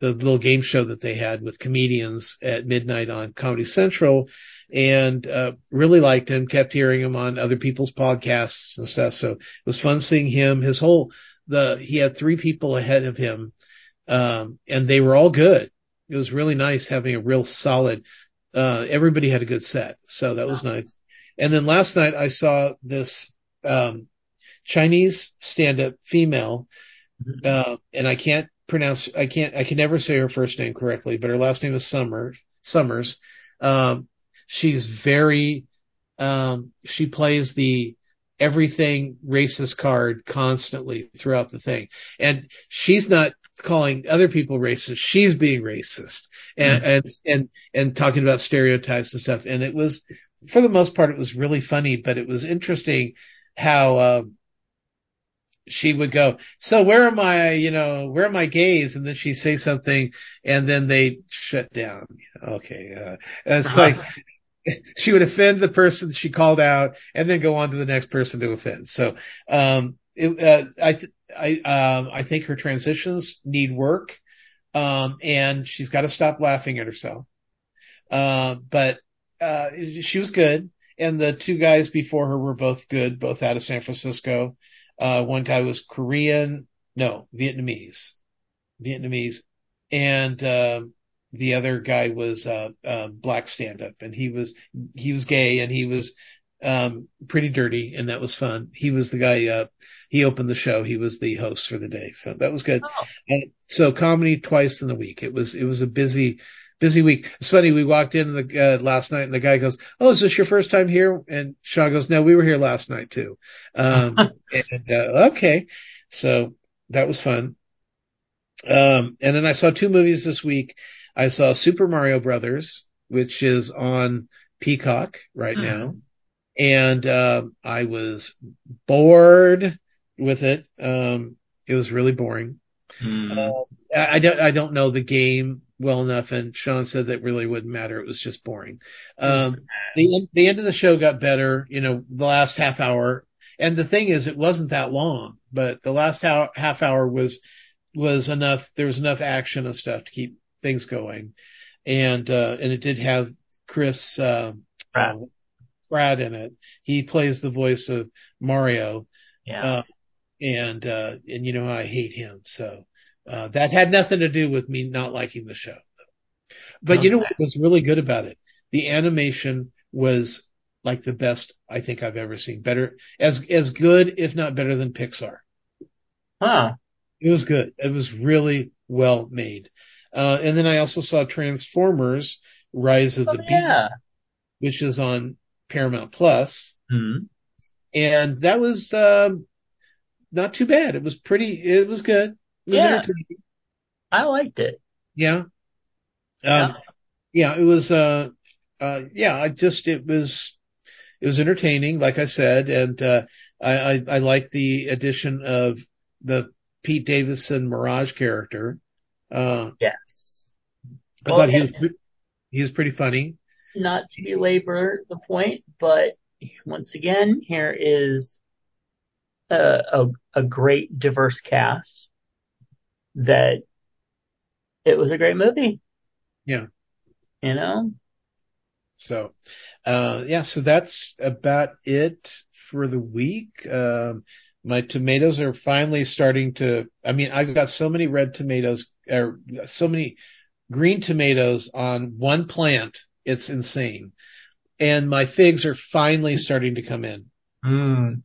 little game show that they had with comedians at midnight on Comedy Central, and really liked him, kept hearing him on other people's podcasts and stuff. So it was fun seeing him. He had 3 people ahead of him, and they were all good. It was really nice having a real solid, everybody had a good set. So that was nice. And then last night I saw this Chinese stand-up female, and I can never say her first name correctly, but her last name is Summers. She's very, she plays the everything racist card constantly throughout the thing. And she's not calling other people racist. She's being racist and talking about stereotypes and stuff. And it was, for the most part, it was really funny, but it was interesting how, she would go, so where are my gays? And then she'd say something and then they shut down. Okay. It's like she would offend the person she called out and then go on to the next person to offend. So, I think her transitions need work. And she's got to stop laughing at herself. But she was good. And the 2 guys before her were both good, both out of San Francisco. One guy was Vietnamese. And, the other guy was, black stand-up, and he was gay, and he was, pretty dirty, and that was fun. He was the guy, he opened the show. He was the host for the day. So that was good. Oh. And so comedy twice in the week. It was a busy week. It's funny. We walked in the last night and the guy goes, "Oh, is this your first time here?" And Sean goes, "No, we were here last night too." Okay. So that was fun. And then I saw 2 movies this week. I saw Super Mario Brothers, which is on Peacock right now. And, I was bored with it. It was really boring. I don't know the game well enough, and Sean said that really wouldn't matter. It was just boring. The end of the show got better, the last half hour. And the thing is, it wasn't that long, but the last half hour was enough. There was enough action and stuff to keep things going. And it did have Chris Pratt in it. He plays the voice of Mario. Yeah. And I hate him. So, that had nothing to do with me not liking the show. But you know what was really good about it? The animation was like the best I think I've ever seen. Better, as good, if not better than Pixar. Huh. It was good. It was really well made. And then I also saw Transformers Rise of the Beasts, which is on Paramount Plus. And that was, not too bad. It was good. It was entertaining. I liked it. Yeah. Yeah, it was, it was entertaining, like I said. And, I like the addition of the Pete Davidson Mirage character. Yes. I thought he was pretty funny. Not to belabor the point, but once again, here is a great diverse cast that it was a great movie. Yeah. You know? So, so that's about it for the week. My tomatoes are finally starting to, I've got so many red tomatoes, or so many green tomatoes on one plant. It's insane. And my figs are finally starting to come in. Mm.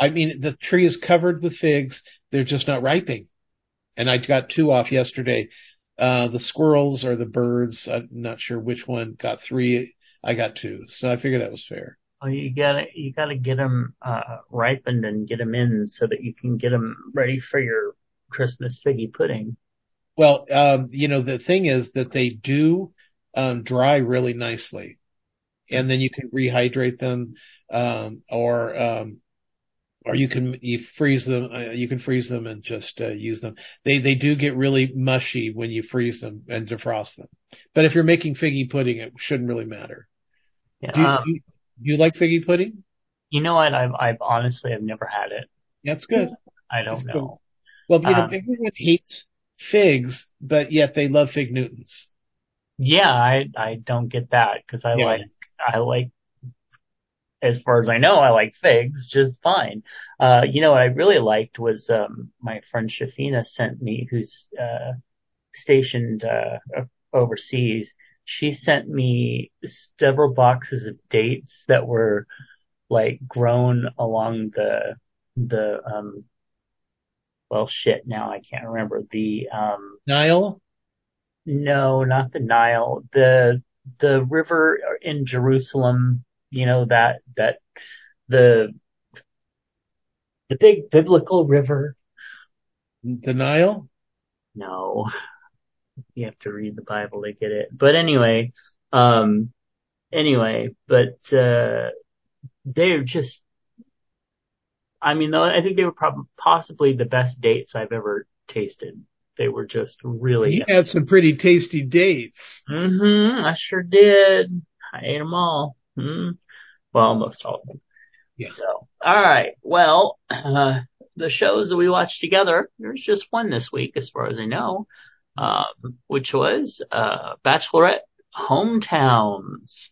The tree is covered with figs. They're just not ripening. And I got two off yesterday. The squirrels or the birds, I'm not sure which one got three. I got two. So I figure that was fair. Oh, you gotta get them ripened and get them in so that you can get them ready for your Christmas figgy pudding. Well, the thing is that they do dry really nicely. And then you can rehydrate them, or you freeze them. You can freeze them and just use them. They do get really mushy when you freeze them and defrost them. But if you're making figgy pudding, it shouldn't really matter. Yeah, do you like figgy pudding? You know what? I've honestly have never had it. That's good. I don't That's know. Good. Well, everyone hates figs, but yet they love fig Newtons. Yeah, I don't get that because I like. As far as I know, I like figs just fine. What I really liked was my friend Shafina sent me, who's stationed overseas. She sent me several boxes of dates that were like grown along I can't remember the Nile. No, not the Nile. The river in Jerusalem. You know, that the big biblical river. The Nile? No. You have to read the Bible to get it. But anyway, they're just, I think they were possibly the best dates I've ever tasted. They were just really. You had some pretty tasty dates. Mm-hmm. I sure did. I ate them all. Mm-hmm. Well, almost all of them. Yeah. So, all right. Well, the shows that we watched together, there's just one this week, as far as I know, which was Bachelorette Hometowns.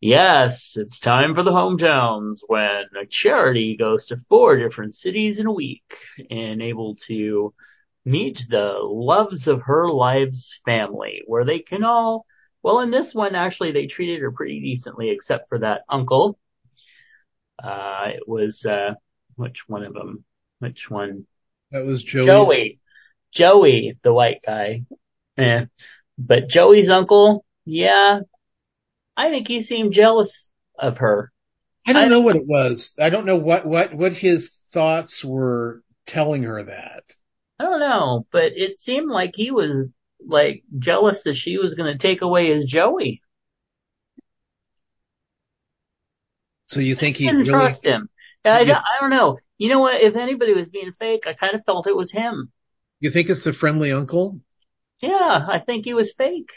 Yes, it's time for the hometowns when a charity goes to 4 different cities in a week and able to meet the loves of her life's family, where they can all. Well, in this one, actually, they treated her pretty decently, except for that uncle. It was, which one of them? Which one? That was Joey. Joey, the white guy. Eh. But Joey's uncle, yeah, I think he seemed jealous of her. I don't know what it was. I don't know what his thoughts were telling her that. I don't know, but it seemed like he was jealous that she was going to take away his Joey. So you think he's really... trust him. I don't know. You know what? If anybody was being fake, I kind of felt it was him. You think it's the friendly uncle? Yeah, I think he was fake.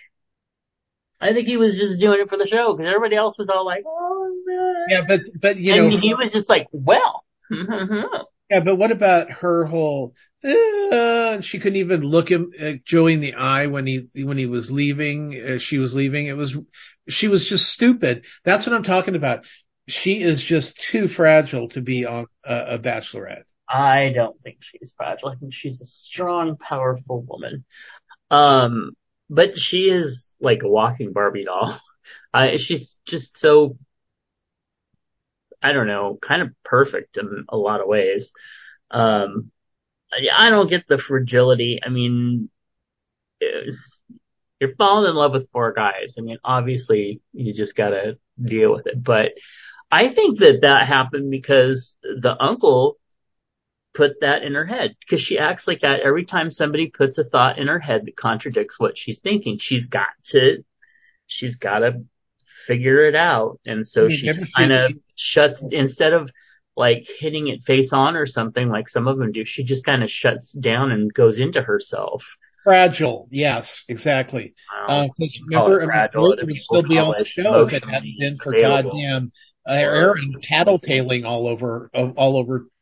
I think he was just doing it for the show because everybody else was all like, oh, man. Yeah, but you know... he was just like, well. Yeah, but what about her whole... she couldn't even look him Joey in the eye when he was leaving. She was leaving. She was just stupid. That's what I'm talking about. She is just too fragile to be on a Bachelorette. I don't think she's fragile. I think she's a strong, powerful woman. But she is like a walking Barbie doll. She's just so, I don't know, kind of perfect in a lot of ways. I don't get the fragility. You're falling in love with 4 guys. Obviously, you just got to deal with it. But I think that happened because the uncle put that in her head, because she acts like that every time somebody puts a thought in her head that contradicts what she's thinking. She's got to figure it out. And so she just kind of shuts, instead of like hitting it face on or something like some of them do, she just kind of shuts down and goes into herself. Fragile. Yes, exactly. Remember, fragile, it would still be on the show if it hadn't been for goddamn Aaron tattletaling all over.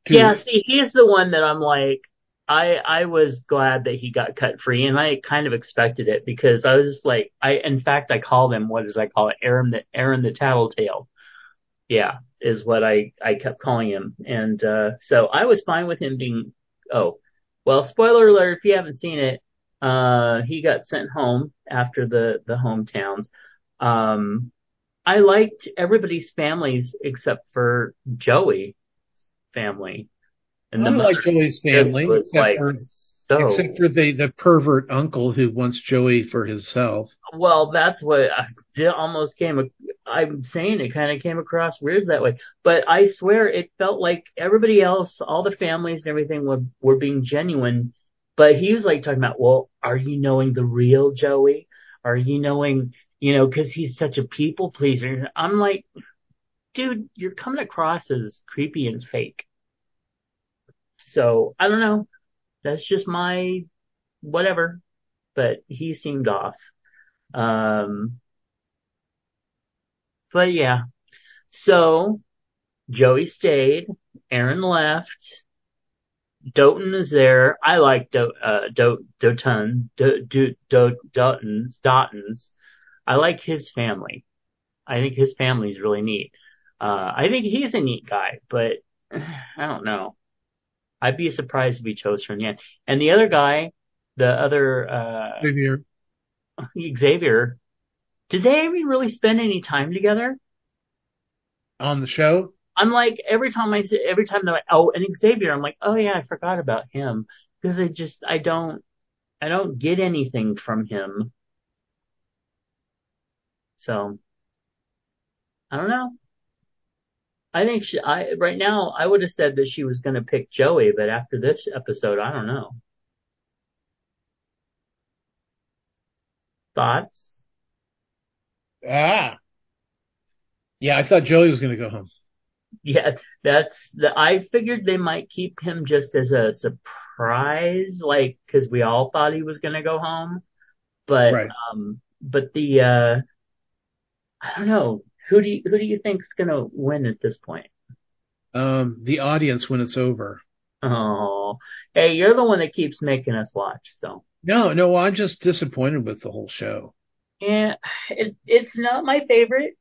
Yeah, see, he's the one that I'm like, I was glad that he got cut free, and I kind of expected it, because I was just like, in fact I called him, what did I call it? Aaron the Tattletale. Yeah, is what I kept calling him. And so I was fine with him being, spoiler alert, if you haven't seen it, he got sent home after the hometowns. I liked everybody's families except for Joey's family. I don't like Joey's family, except for the pervert uncle who wants Joey for himself. Well, that's what I'm saying. It kind of came across weird that way. But I swear it felt like everybody else, all the families and everything were being genuine. But he was like talking about, well, are you knowing the real Joey? Are you knowing, because he's such a people pleaser? I'm like, dude, you're coming across as creepy and fake. So I don't know. That's just my whatever. But he seemed off. But yeah. So Joey stayed. Aaron left. Doughton is there. I like Doughton's. I like his family. I think his family's really neat. I think he's a neat guy, but I don't know. I'd be surprised if he chose her in the end. And the other guy, Xavier, did they even really spend any time together on the show? I'm like, every time they're like, oh, and Xavier, I'm like, oh yeah, I forgot about him, because I don't get anything from him. So I don't know. I think right now I would have said that she was going to pick Joey, but after this episode, I don't know. Thoughts? Yeah, I thought Joey was going to go home. Yeah, I figured they might keep him just as a surprise, like, because we all thought he was going to go home. But right. I don't know. Who do you think's gonna win at this point? The audience when it's over. Oh, hey, you're the one that keeps making us watch. So no, I'm just disappointed with the whole show. Yeah, it's not my favorite.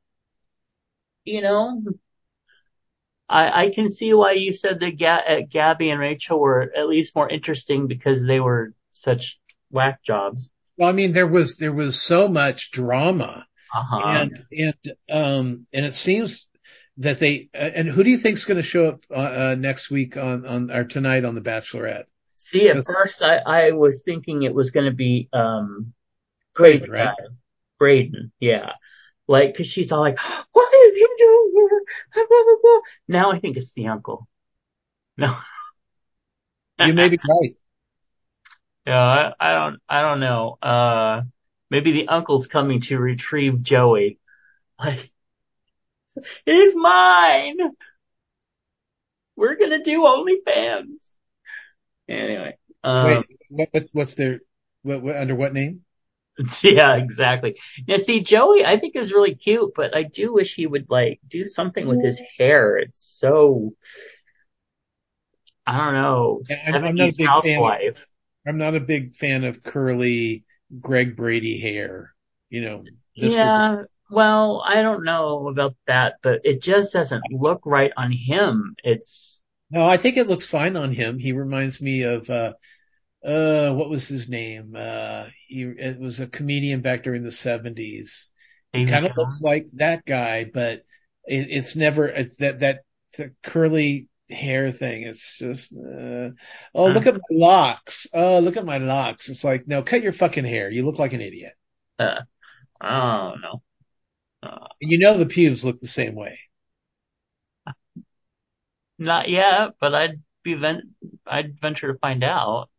I can see why you said that Gabby and Rachel were at least more interesting because they were such whack jobs. Well, I mean, there was so much drama. And it seems that they and who do you think's going to show up next week or tonight on The Bachelorette? See, at first I was thinking it was going to be Crazy Guy, Braden, yeah, like because she's all like, "What are you doing here?" Blah, blah, blah. Now I think it's the uncle. No, you may be right. Yeah, I don't know. Maybe the uncle's coming to retrieve Joey. Like, it's mine! We're gonna do OnlyFans! Anyway. Wait, what's their... under what name? Yeah, exactly. Now, see, Joey, I think is really cute, but I do wish he would, like, do something with his hair. It's so... I don't know. 70s housewife. I'm not a big fan of curly... Greg Brady hair, yeah, well, I don't know about that, but it just doesn't look right on him. No, I think it looks fine on him. He reminds me of what was his name? It was a comedian back during the 70s. He kind of looks like that guy, but it's never that the curly hair thing. It's just look at my locks. Oh, look at my locks. It's like, no, cut your fucking hair. You look like an idiot. Oh no. The pubes look the same way. Not yet, but I'd I'd venture to find out,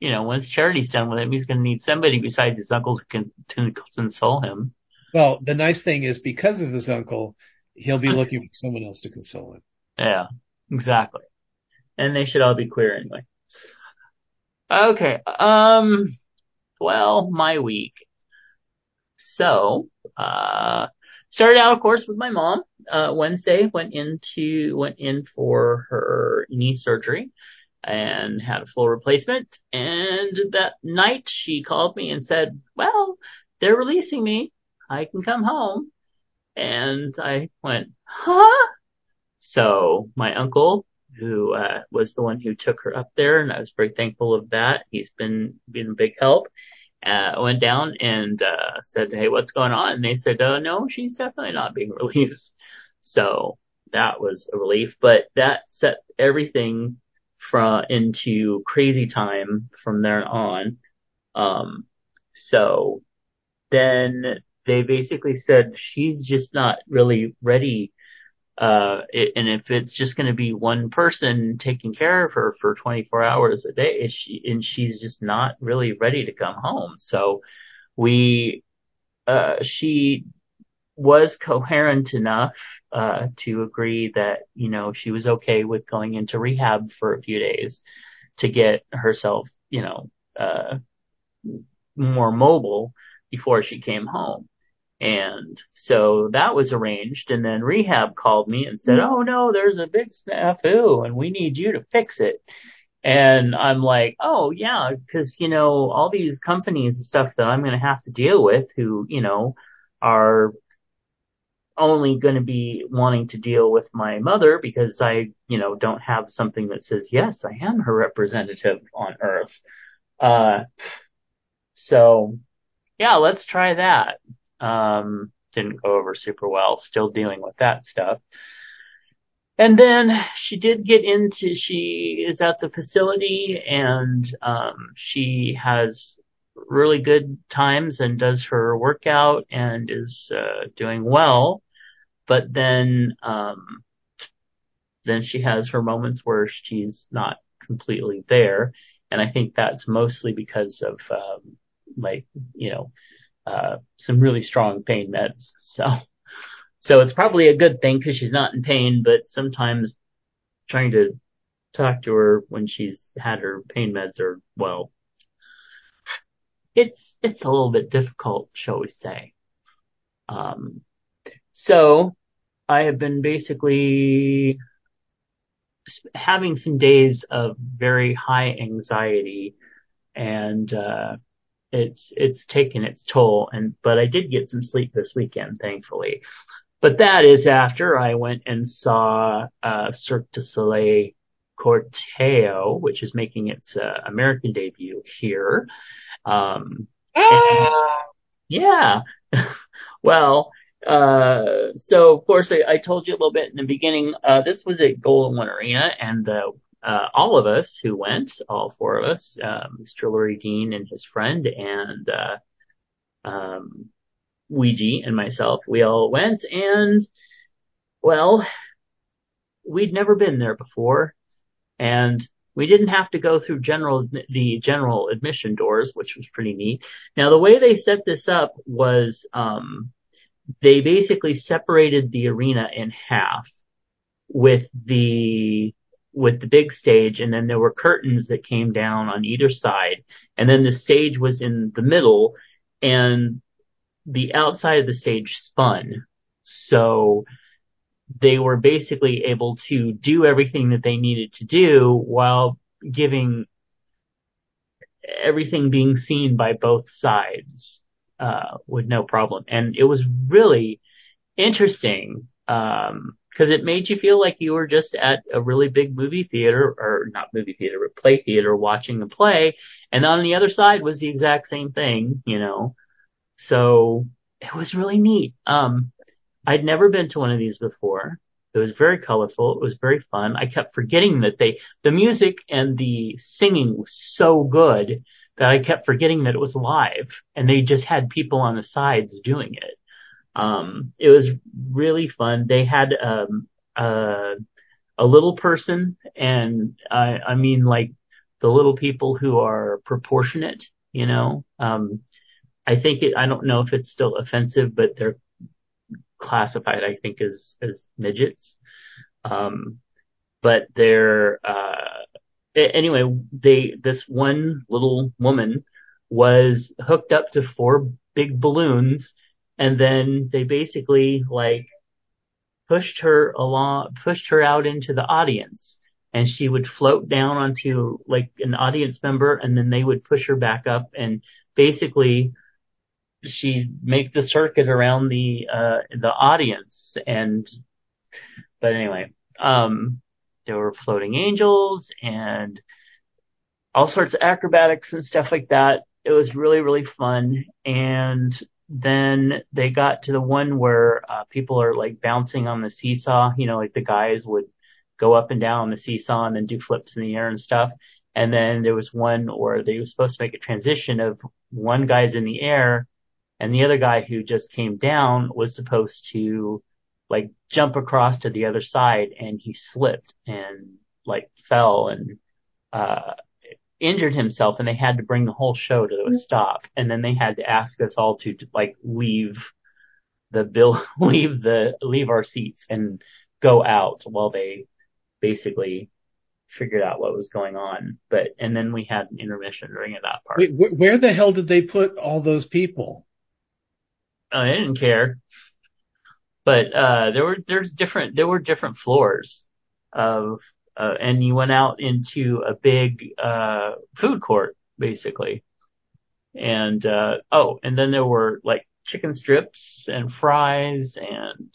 you know, once Charity's done with him, he's going to need somebody besides his uncle to console him. Well, the nice thing is, because of his uncle, he'll be looking for someone else to console him. Yeah, exactly. And they should all be queer anyway. Okay. Well, my week. So, started out, of course, with my mom. Wednesday went in for her knee surgery and had a full replacement. And that night she called me and said, well, they're releasing me. I can come home. And I went, huh? So my uncle, who was the one who took her up there, and I was very thankful of that. He's been a big help. Went down and said, hey, what's going on? And they said, oh, no, she's definitely not being released. So that was a relief. But that set everything into crazy time from there on. So then they basically said she's just not really ready. And if it's just going to be one person taking care of her for 24 hours a day, she's just not really ready to come home. So she was coherent enough, to agree that, you know, she was okay with going into rehab for a few days to get herself, you know, more mobile before she came home. And so that was arranged, and then rehab called me and said, oh no, there's a big snafu and we need you to fix it. And I'm like, oh yeah, because, you know, all these companies and stuff that I'm going to have to deal with who, you know, are only going to be wanting to deal with my mother because I, you know, don't have something that says, yes, I am her representative on earth. So yeah, let's try that. Didn't go over super well, still dealing with that stuff. And then she is at the facility, and she has really good times and does her workout and is doing well. But then she has her moments where she's not completely there. And I think that's mostly because of some really strong pain meds. So it's probably a good thing because she's not in pain, but sometimes trying to talk to her when she's had her pain meds are, well, it's a little bit difficult, shall we say. So I have been basically having some days of very high anxiety, and, it's taken its toll, but I did get some sleep this weekend, thankfully. But that is after I went and saw Cirque du Soleil Corteo, which is making its American debut here. Yeah. Well, so of course I told you a little bit in the beginning, this was at Golden One Arena, and all of us who went, all four of us, Mr. Lurie Dean and his friend, and Ouija and myself, we all went, and, well, we'd never been there before, and we didn't have to go through the general admission doors, which was pretty neat. Now, the way they set this up was they basically separated the arena in half with the big stage, and then there were curtains that came down on either side, and then the stage was in the middle, and the outside of the stage spun. So they were basically able to do everything that they needed to do while giving everything being seen by both sides with no problem. And it was really interesting. Because it made you feel like you were just at a really big movie theater, or not movie theater, but play theater, watching a play. And on the other side was the exact same thing, you know. So it was really neat. I'd never been to one of these before. It was very colorful. It was very fun. I kept forgetting that the music and the singing was so good that I kept forgetting that it was live. And they just had people on the sides doing it. It was really fun. They had a little person, and I mean like the little people who are proportionate, you know. I think I don't know if it's still offensive, but they're classified, I think, as midgets. But they're, anyway, this one little woman was hooked up to 4 big balloons, and then they basically like pushed her out into the audience, and she would float down onto like an audience member, and then they would push her back up, and basically she'd make the circuit around the audience. And, but anyway, there were floating angels and all sorts of acrobatics and stuff like that. It was really, really fun. And then they got to the one where people are like bouncing on the seesaw, you know, like the guys would go up and down on the seesaw and then do flips in the air and stuff. And then there was one where they were supposed to make a transition of one guy's in the air and the other guy who just came down was supposed to like jump across to the other side, and he slipped and like fell and injured himself, and they had to bring the whole show to a stop. And then they had to ask us all to like leave our seats and go out while they basically figured out what was going on. But, and then we had an intermission during that part. Wait, where the hell did they put all those people? I didn't care. But there were different floors of, and you went out into a big food court basically, and and then there were like chicken strips and fries and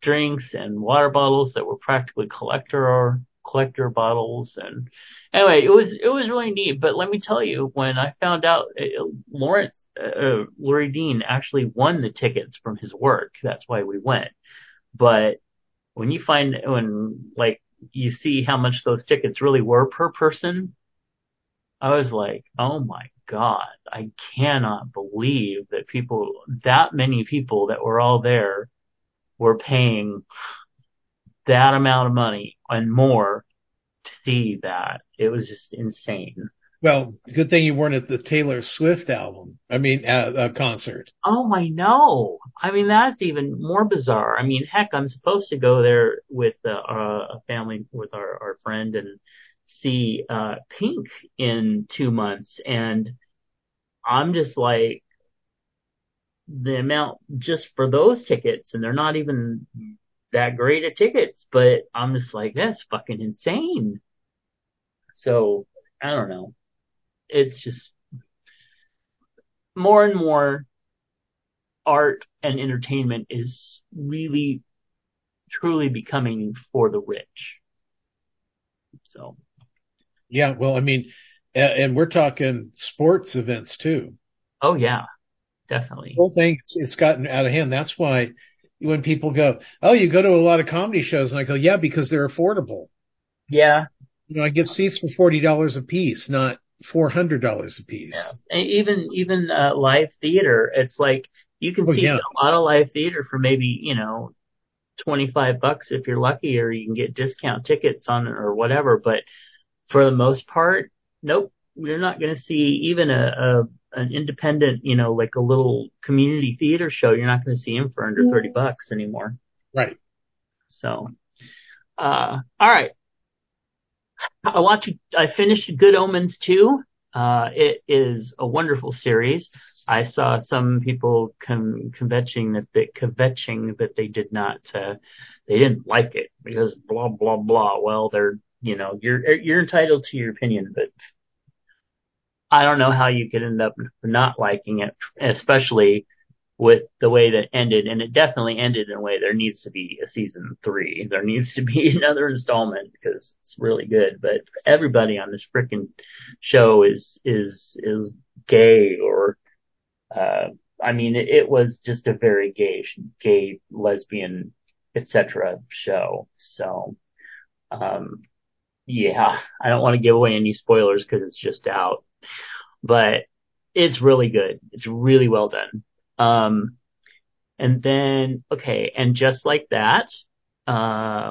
drinks and water bottles that were practically collector bottles. And anyway, it was really neat. But let me tell you, when I found out Laurie Dean actually won the tickets from his work, that's why we went. But when like you see how much those tickets really were per person, I was like, oh my God, I cannot believe that that many people that were all there were paying that amount of money and more to see that. It was just insane. Well, good thing you weren't at the Taylor Swift concert. Oh, I know. I mean, that's even more bizarre. I mean, heck, I'm supposed to go there with a family, with our friend, and see Pink in 2 months. And I'm just like, the amount just for those tickets, and they're not even that great of tickets, but I'm just like, that's fucking insane. So I don't know. It's just more and more art and entertainment is really truly becoming for the rich. So. Yeah. Well, I mean, and we're talking sports events too. Oh yeah, definitely. The whole thing, it's gotten out of hand. That's why when people go, oh, you go to a lot of comedy shows, and I go, yeah, because they're affordable. Yeah. You know, I get seats for $40 a piece, not $400 a piece. Yeah. And even live theater, it's like you can see a lot of live theater for maybe, you know, $25 if you're lucky, or you can get discount tickets on it or whatever. But for the most part, nope, you're not going to see even an independent, you know, like a little community theater show. You're not going to see him for under $30 anymore. Right. So, all right. I finished Good Omens 2. It is a wonderful series. I saw some people kvetching that they did not, they didn't like it because blah, blah, blah. Well, they're, you know, you're entitled to your opinion, but I don't know how you could end up not liking it, especially with the way that ended. And it definitely ended in a way. There needs to be a season 3. There needs to be another installment because it's really good. But everybody on this freaking show is gay, or I mean, it was just a very gay, lesbian, etc. show. So yeah, I don't want to give away any spoilers because it's just out. But it's really good. It's really well done. And then, okay, and just like that,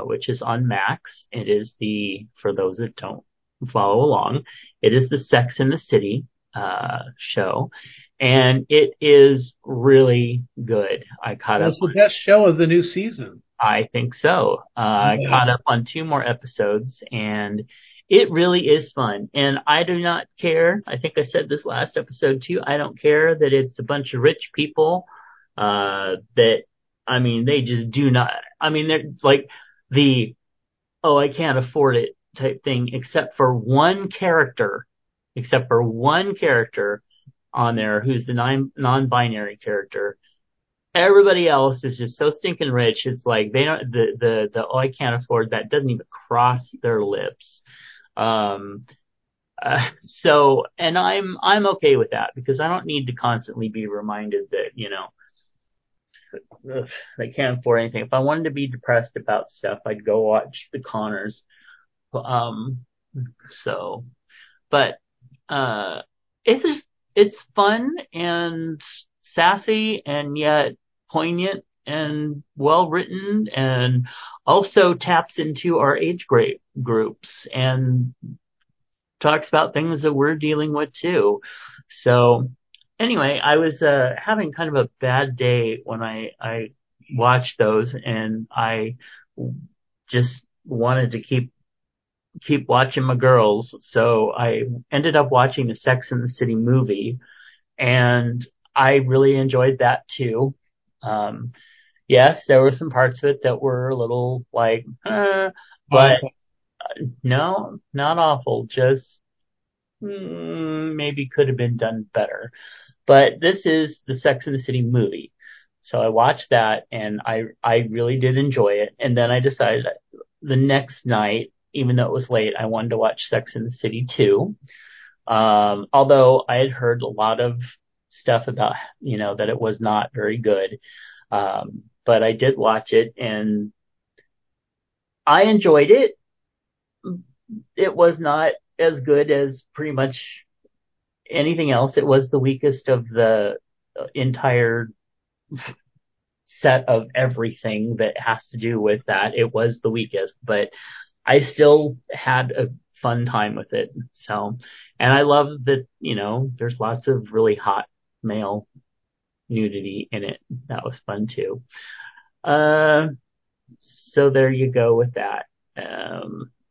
which is on Max. It is the, for those that don't follow along, it is the Sex and the City show. And it is really good. I caught up. That's the best show of the new season. I think so. I caught up on 2 more episodes, and it really is fun. And I do not care. I think I said this last episode too. I don't care that it's a bunch of rich people, that, I mean, they just do not, I mean, they're like the, oh, I can't afford it type thing, except for one character on there who's the non-binary character. Everybody else is just so stinking rich. It's like they don't, the oh, I can't afford that doesn't even cross their lips. So, and I'm okay with that, because I don't need to constantly be reminded that, you know, ugh, I can't afford anything. If I wanted to be depressed about stuff, I'd go watch The Conners. So, but, it's just, it's fun and sassy and yet poignant and well written, and also taps into our age groups and talks about things that we're dealing with too. So anyway, I was having kind of a bad day when I watched those, and I just wanted to keep watching my girls. So I ended up watching the Sex and the City movie, and I really enjoyed that too. Yes, there were some parts of it that were a little like, but no, not awful. Just maybe could have been done better. But this is the Sex and the City movie. So I watched that, and I really did enjoy it. And then I decided the next night, even though it was late, I wanted to watch Sex and the City 2. Although I had heard a lot of stuff about, you know, that it was not very good. But I did watch it, and I enjoyed it. It was not as good as pretty much anything else. It was the weakest of the entire set of everything that has to do with that. It was the weakest, but I still had a fun time with it. So, and I love that, you know, there's lots of really hot male nudity in it. That was fun too. So there you go with that.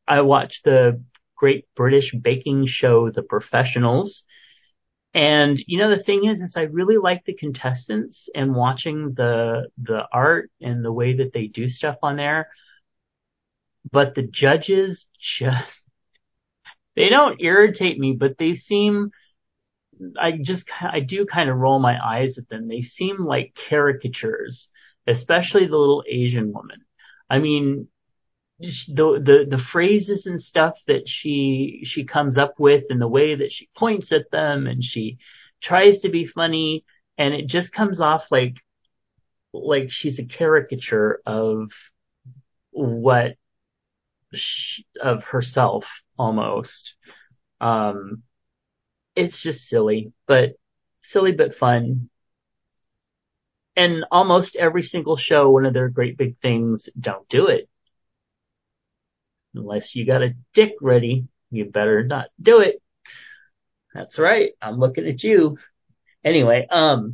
I watched the Great British Baking Show, The Professionals. And, you know, the thing is I really like the contestants, and watching the art and the way that they do stuff on there. But the judges just, they don't irritate me, but they seem, I do kind of roll my eyes at them. They seem like caricatures, especially the little Asian woman. I mean, the phrases and stuff that she comes up with, and the way that she points at them, and she tries to be funny, and it just comes off like she's a caricature of what, of herself almost. It's just silly but fun. And almost every single show, one of their great big things, don't do it. Unless you got a dick ready, you better not do it. That's right, I'm looking at you. Anyway, but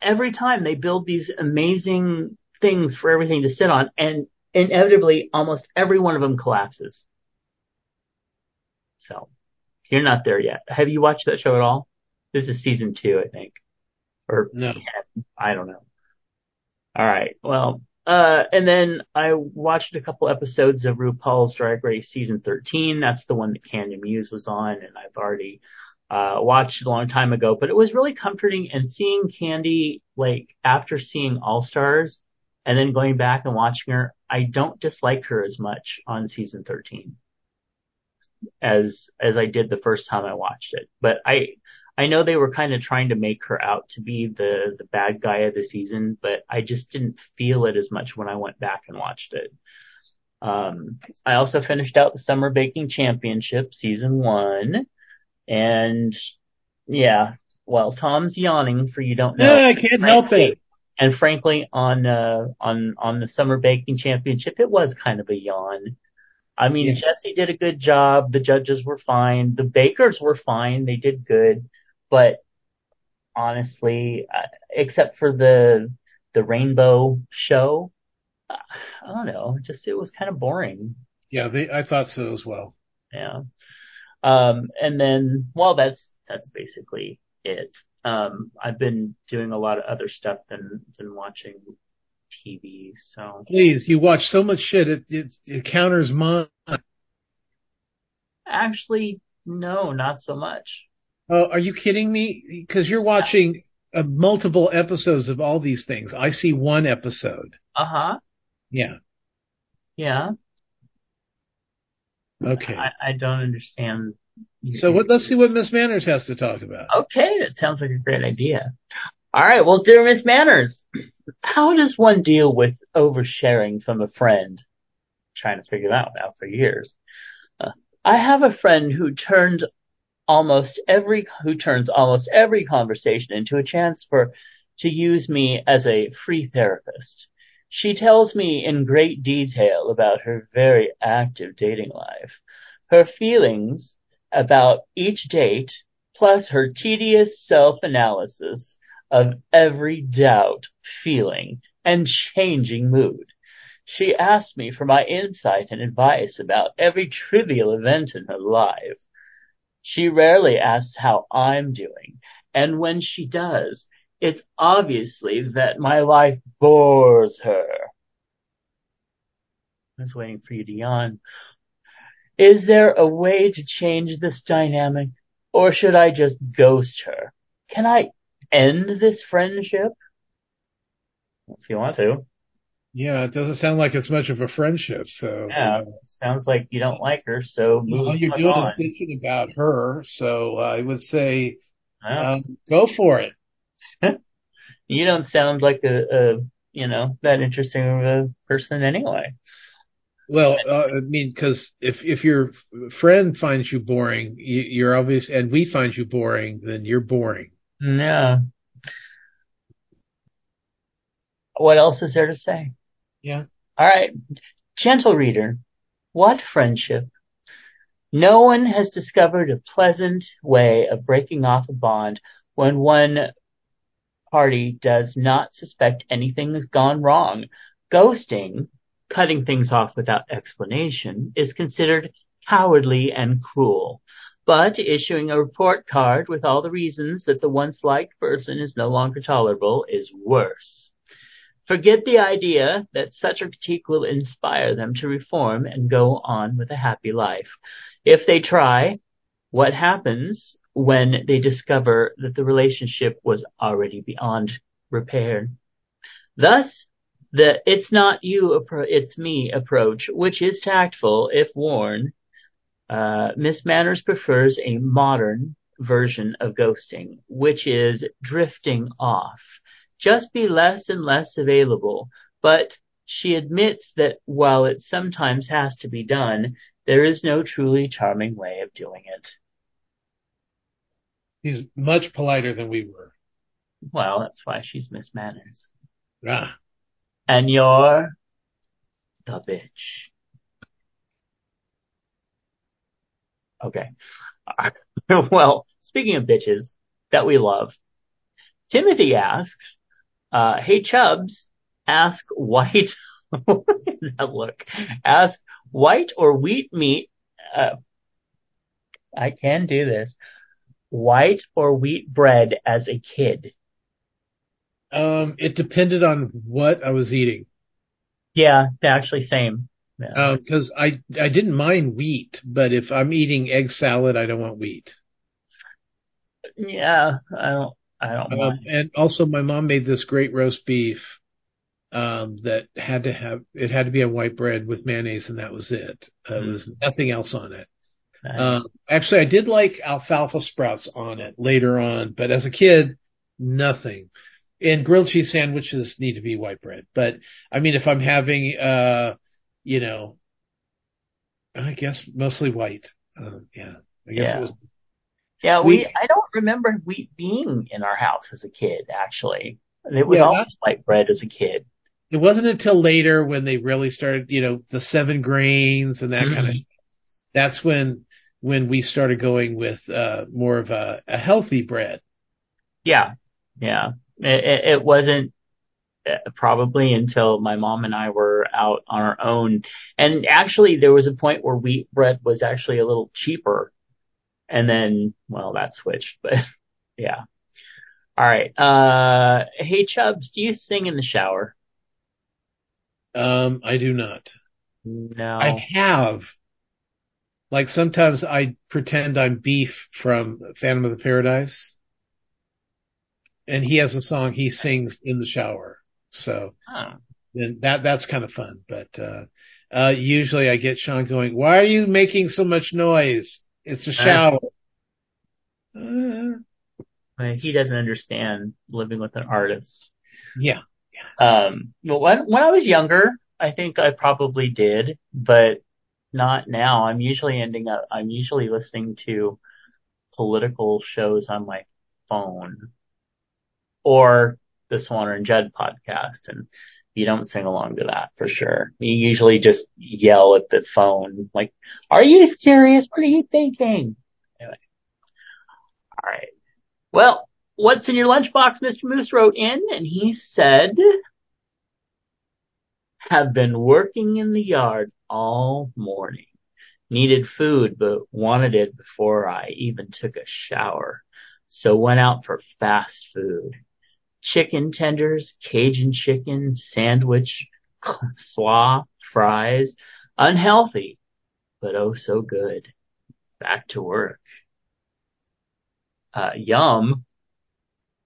every time they build these amazing things for everything to sit on, and inevitably almost every one of them collapses. So you're not there yet. Have you watched that show at all? This is season 2, I think. Or no. 10, I don't know. All right. Well, and then I watched a couple episodes of RuPaul's Drag Race season 13. That's the one that Candy Muse was on, and I've already watched it a long time ago, but it was really comforting. And seeing Candy, like, after seeing All Stars and then going back and watching her, I don't dislike her as much on season 13 as I did the first time I watched it. But I know they were kind of trying to make her out to be the bad guy of the season, but I just didn't feel it as much when I went back and watched it. I also finished out the Summer Baking Championship season 1, and yeah, well, Tom's yawning for you don't know. No, I can't help it. And frankly, on the Summer Baking Championship, it was kind of a yawn. I mean, yeah. Jesse did a good job. The judges were fine. The bakers were fine. They did good. But honestly, except for the rainbow show, I don't know. Just it was kind of boring. Yeah, I thought so as well. Yeah. And then, well, that's basically it. I've been doing a lot of other stuff than watching TV. So please, you watch so much shit. It counters mine. Actually, no, not so much. Oh, are you kidding me? Because you're watching multiple episodes of all these things. I see one episode. Uh-huh. Yeah. Yeah. Okay. I don't understand. So let's see what Miss Manners has to talk about. Okay, that sounds like a great idea. All right, well, dear Miss Manners, how does one deal with oversharing from a friend? I'm trying to figure that one out for years. I have a friend who turns almost every conversation into a chance to use me as a free therapist. She tells me in great detail about her very active dating life, her feelings about each date, plus her tedious self-analysis of every doubt, feeling, and changing mood. She asked me for my insight and advice about every trivial event in her life. She rarely asks how I'm doing, and when she does, it's obviously that my life bores her. I was waiting for you to yawn. Is there a way to change this dynamic, or should I just ghost her? Can I end this friendship? If you want to. Yeah, it doesn't sound like it's much of a friendship. So yeah, sounds like you don't like her. So all you're doing is thinking about her. So I would say, go for it. You don't sound like that interesting of a person anyway. Well, I mean, because if your friend finds you boring, you're obvious, and we find you boring, then you're boring. Yeah. What else is there to say? Yeah. All right. Gentle reader, what friendship? No one has discovered a pleasant way of breaking off a bond when one party does not suspect anything has gone wrong. Ghosting, cutting things off without explanation, is considered cowardly and cruel. But issuing a report card with all the reasons that the once-liked person is no longer tolerable is worse. Forget the idea that such a critique will inspire them to reform and go on with a happy life. If they try, what happens when they discover that the relationship was already beyond repair? Thus, the "it's not you, it's me" approach, which is tactful if worn, Miss Manners prefers a modern version of ghosting, which is drifting off. Just be less and less available, but she admits that while it sometimes has to be done, there is no truly charming way of doing it. She's much politer than we were. Well, that's why she's Miss Manners. Ah. And you're the bitch. Okay. Well, speaking of bitches that we love, Timothy asks, hey, Chubs, ask white or wheat meat. I can do this. White or wheat bread as a kid? It depended on what I was eating. Yeah, actually, same. Yeah. Because I didn't mind wheat, but if I'm eating egg salad, I don't want wheat. Yeah, I don't mind. And also, my mom made this great roast beef that had to be on white bread with mayonnaise, and that was it. There was nothing else on it. Nice. Actually, I did like alfalfa sprouts on it later on, but as a kid, nothing. And grilled cheese sandwiches need to be white bread. But I mean, if I'm having, I guess mostly white. It was. Yeah, I don't remember wheat being in our house as a kid, actually. And it was always white bread as a kid. It wasn't until later when they really started, you know, the 7 grains and that kind of. That's when we started going with more of a healthy bread. Yeah, yeah. It wasn't probably until my mom and I were out on our own. And actually, there was a point where wheat bread was actually a little cheaper. And then, well, that switched, but yeah. All right. Hey, Chubs, do you sing in the shower? I do not. No. I have. Like, sometimes I pretend I'm Beef from Phantom of the Paradise. And he has a song he sings in the shower. So then that's kind of fun. But usually I get Sean going, why are you making so much noise? It's a shower. He doesn't understand living with an artist. Yeah. But when I was younger, I think I probably did, but not now. I'm usually listening to political shows on my phone or the Swan and Judd podcast. And you don't sing along to that for sure. You usually just yell at the phone, like, are you serious? What are you thinking? Anyway. All right. Well, what's in your lunchbox? Mr. Moose wrote in, and he said, have been working in the yard all morning. Needed food, but wanted it before I even took a shower. So went out for fast food. Chicken tenders, Cajun chicken, sandwich, slaw, fries. Unhealthy, but oh so good. Back to work. Yum.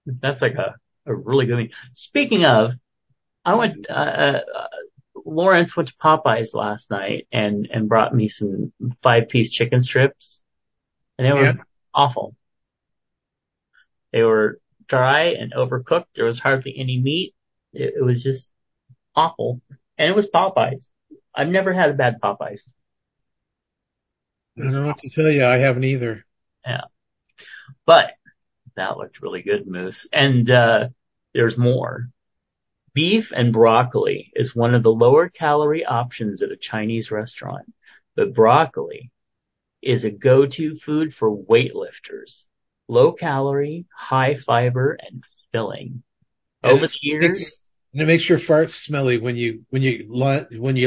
That's like a really good meal. Speaking of, I went, Lawrence went to Popeye's last night and brought me some 5-piece chicken strips, and they were awful. They were dry and overcooked. There was hardly any meat. It was just awful. And it was Popeye's. I've never had a bad Popeye's. I don't know what to tell you. I haven't either. Yeah. But that looked really good, Moose. And there's more. Beef and broccoli is one of the lower calorie options at a Chinese restaurant. But broccoli is a go-to food for weightlifters. Low calorie, high fiber, and filling. Over the years, and it makes your farts smelly when you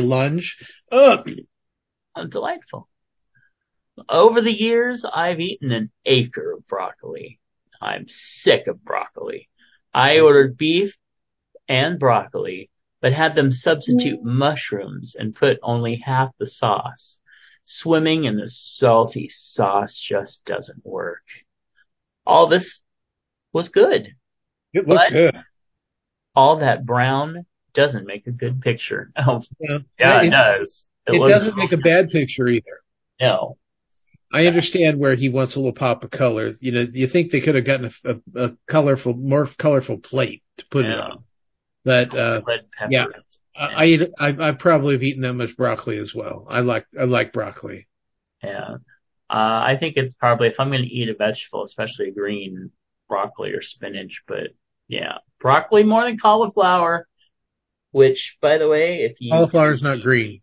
lunge. Oh, delightful. Over the years, I've eaten an acre of broccoli. I'm sick of broccoli. I ordered beef and broccoli, but had them substitute mushrooms and put only half the sauce. Swimming in the salty sauce just doesn't work. All this was good. It looked good. All that brown doesn't make a good picture. Oh, yeah, it does. It doesn't make a bad picture either. No. I understand where he wants a little pop of color. You know, you think they could have gotten a colorful, more colorful plate to put it on. But I probably have eaten that much broccoli as well. I like broccoli. Yeah. I think it's probably, if I'm going to eat a vegetable, especially a green, broccoli or spinach, but yeah, broccoli more than cauliflower, which, by the way, if you... Cauliflower's not green.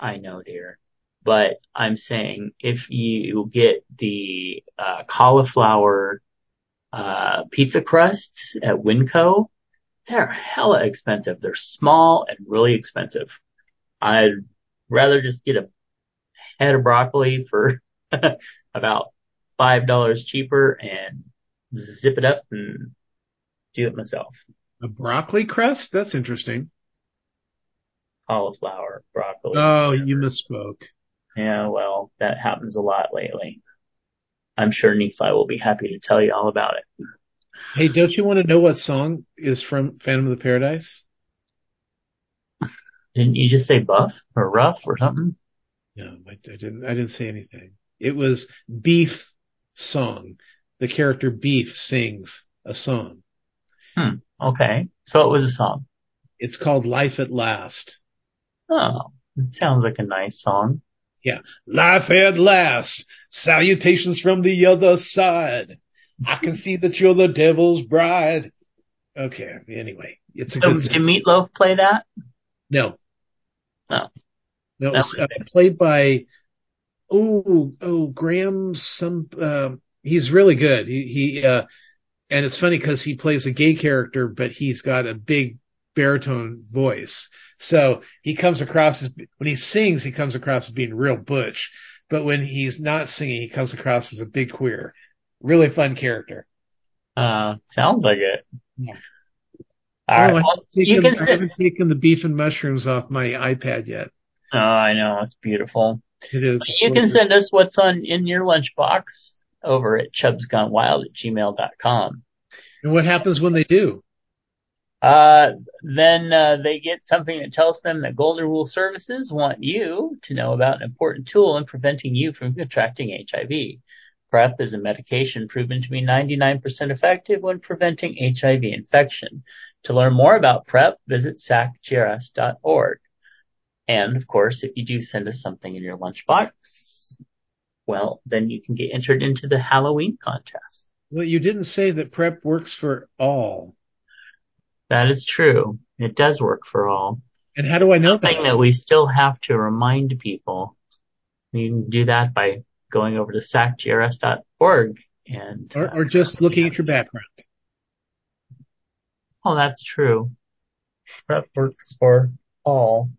I know, dear, but I'm saying if you get the cauliflower pizza crusts at Winco, they're hella expensive. They're small and really expensive. I'd rather just get a head of broccoli for about $5 cheaper and zip it up and do it myself. A broccoli crust? That's interesting. Cauliflower, broccoli. Oh, whatever. You misspoke. Yeah, well, that happens a lot lately. I'm sure Nephi will be happy to tell you all about it. Hey, don't you want to know what song is from Phantom of the Paradise? Didn't you just say buff or rough or something? No, I didn't say anything. It was Beef's song. The character Beef sings a song. Okay. So it was a song. It's called Life at Last. Oh, it sounds like a nice song. Yeah. Life at last. Salutations from the other side. I can see that you're the devil's bride. Okay, anyway, it's a good. Did Meatloaf play that? No. No. No, it was played by Graham. He's really good. He and it's funny because he plays a gay character, but he's got a big baritone voice. So he comes across as, when he sings, he comes across as being real butch, but when he's not singing, he comes across as a big queer. Really fun character. Sounds like it. Yeah. All right. I haven't taken the beef and mushrooms off my iPad yet. Oh, I know. It's beautiful. It is. But you can send us what's in your lunchbox over at chubsgonewild@gmail.com. And what happens when they do? Then they get something that tells them that Golden Rule Services want you to know about an important tool in preventing you from contracting HIV. PrEP is a medication proven to be 99% effective when preventing HIV infection. To learn more about PrEP, visit sacgrs.org. And, of course, if you do send us something in your lunchbox, well, then you can get entered into the Halloween contest. Well, you didn't say that PrEP works for all. That is true. It does work for all. And how do I know that? Something that we still have to remind people. You can do that by going over to sacgrs.org and... Or just looking at your background. Oh, that's true. PrEP works for all.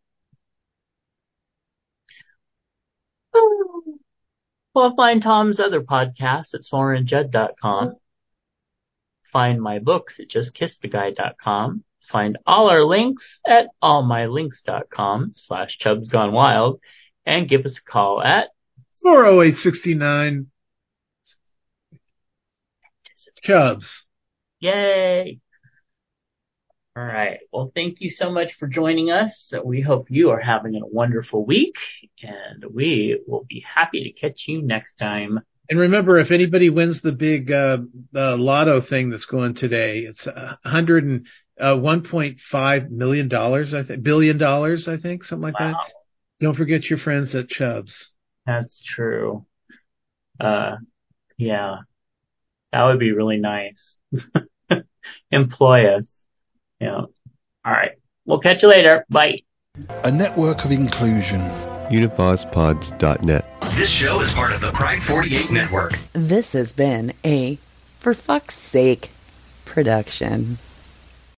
Well, find Tom's other podcast at SorenJudd.com. Find my books at JustKissTheGuy.com. Find all our links at allmylinks.com/Chubs Gone Wild. And give us a call at 408-69 Chubs. Yay. All right. Well, thank you so much for joining us. We hope you are having a wonderful week, and we will be happy to catch you next time. And remember, if anybody wins the big lotto thing that's going today, it's $101.5 million, billion dollars, I think, something like that. Don't forget your friends at Chubbs. That's true. Yeah, that would be really nice. Employ us. Yeah. All right. We'll catch you later. Bye. A network of inclusion. UnivazPods.net. This show is part of the Pride 48 network. This has been a, for fuck's sake, production.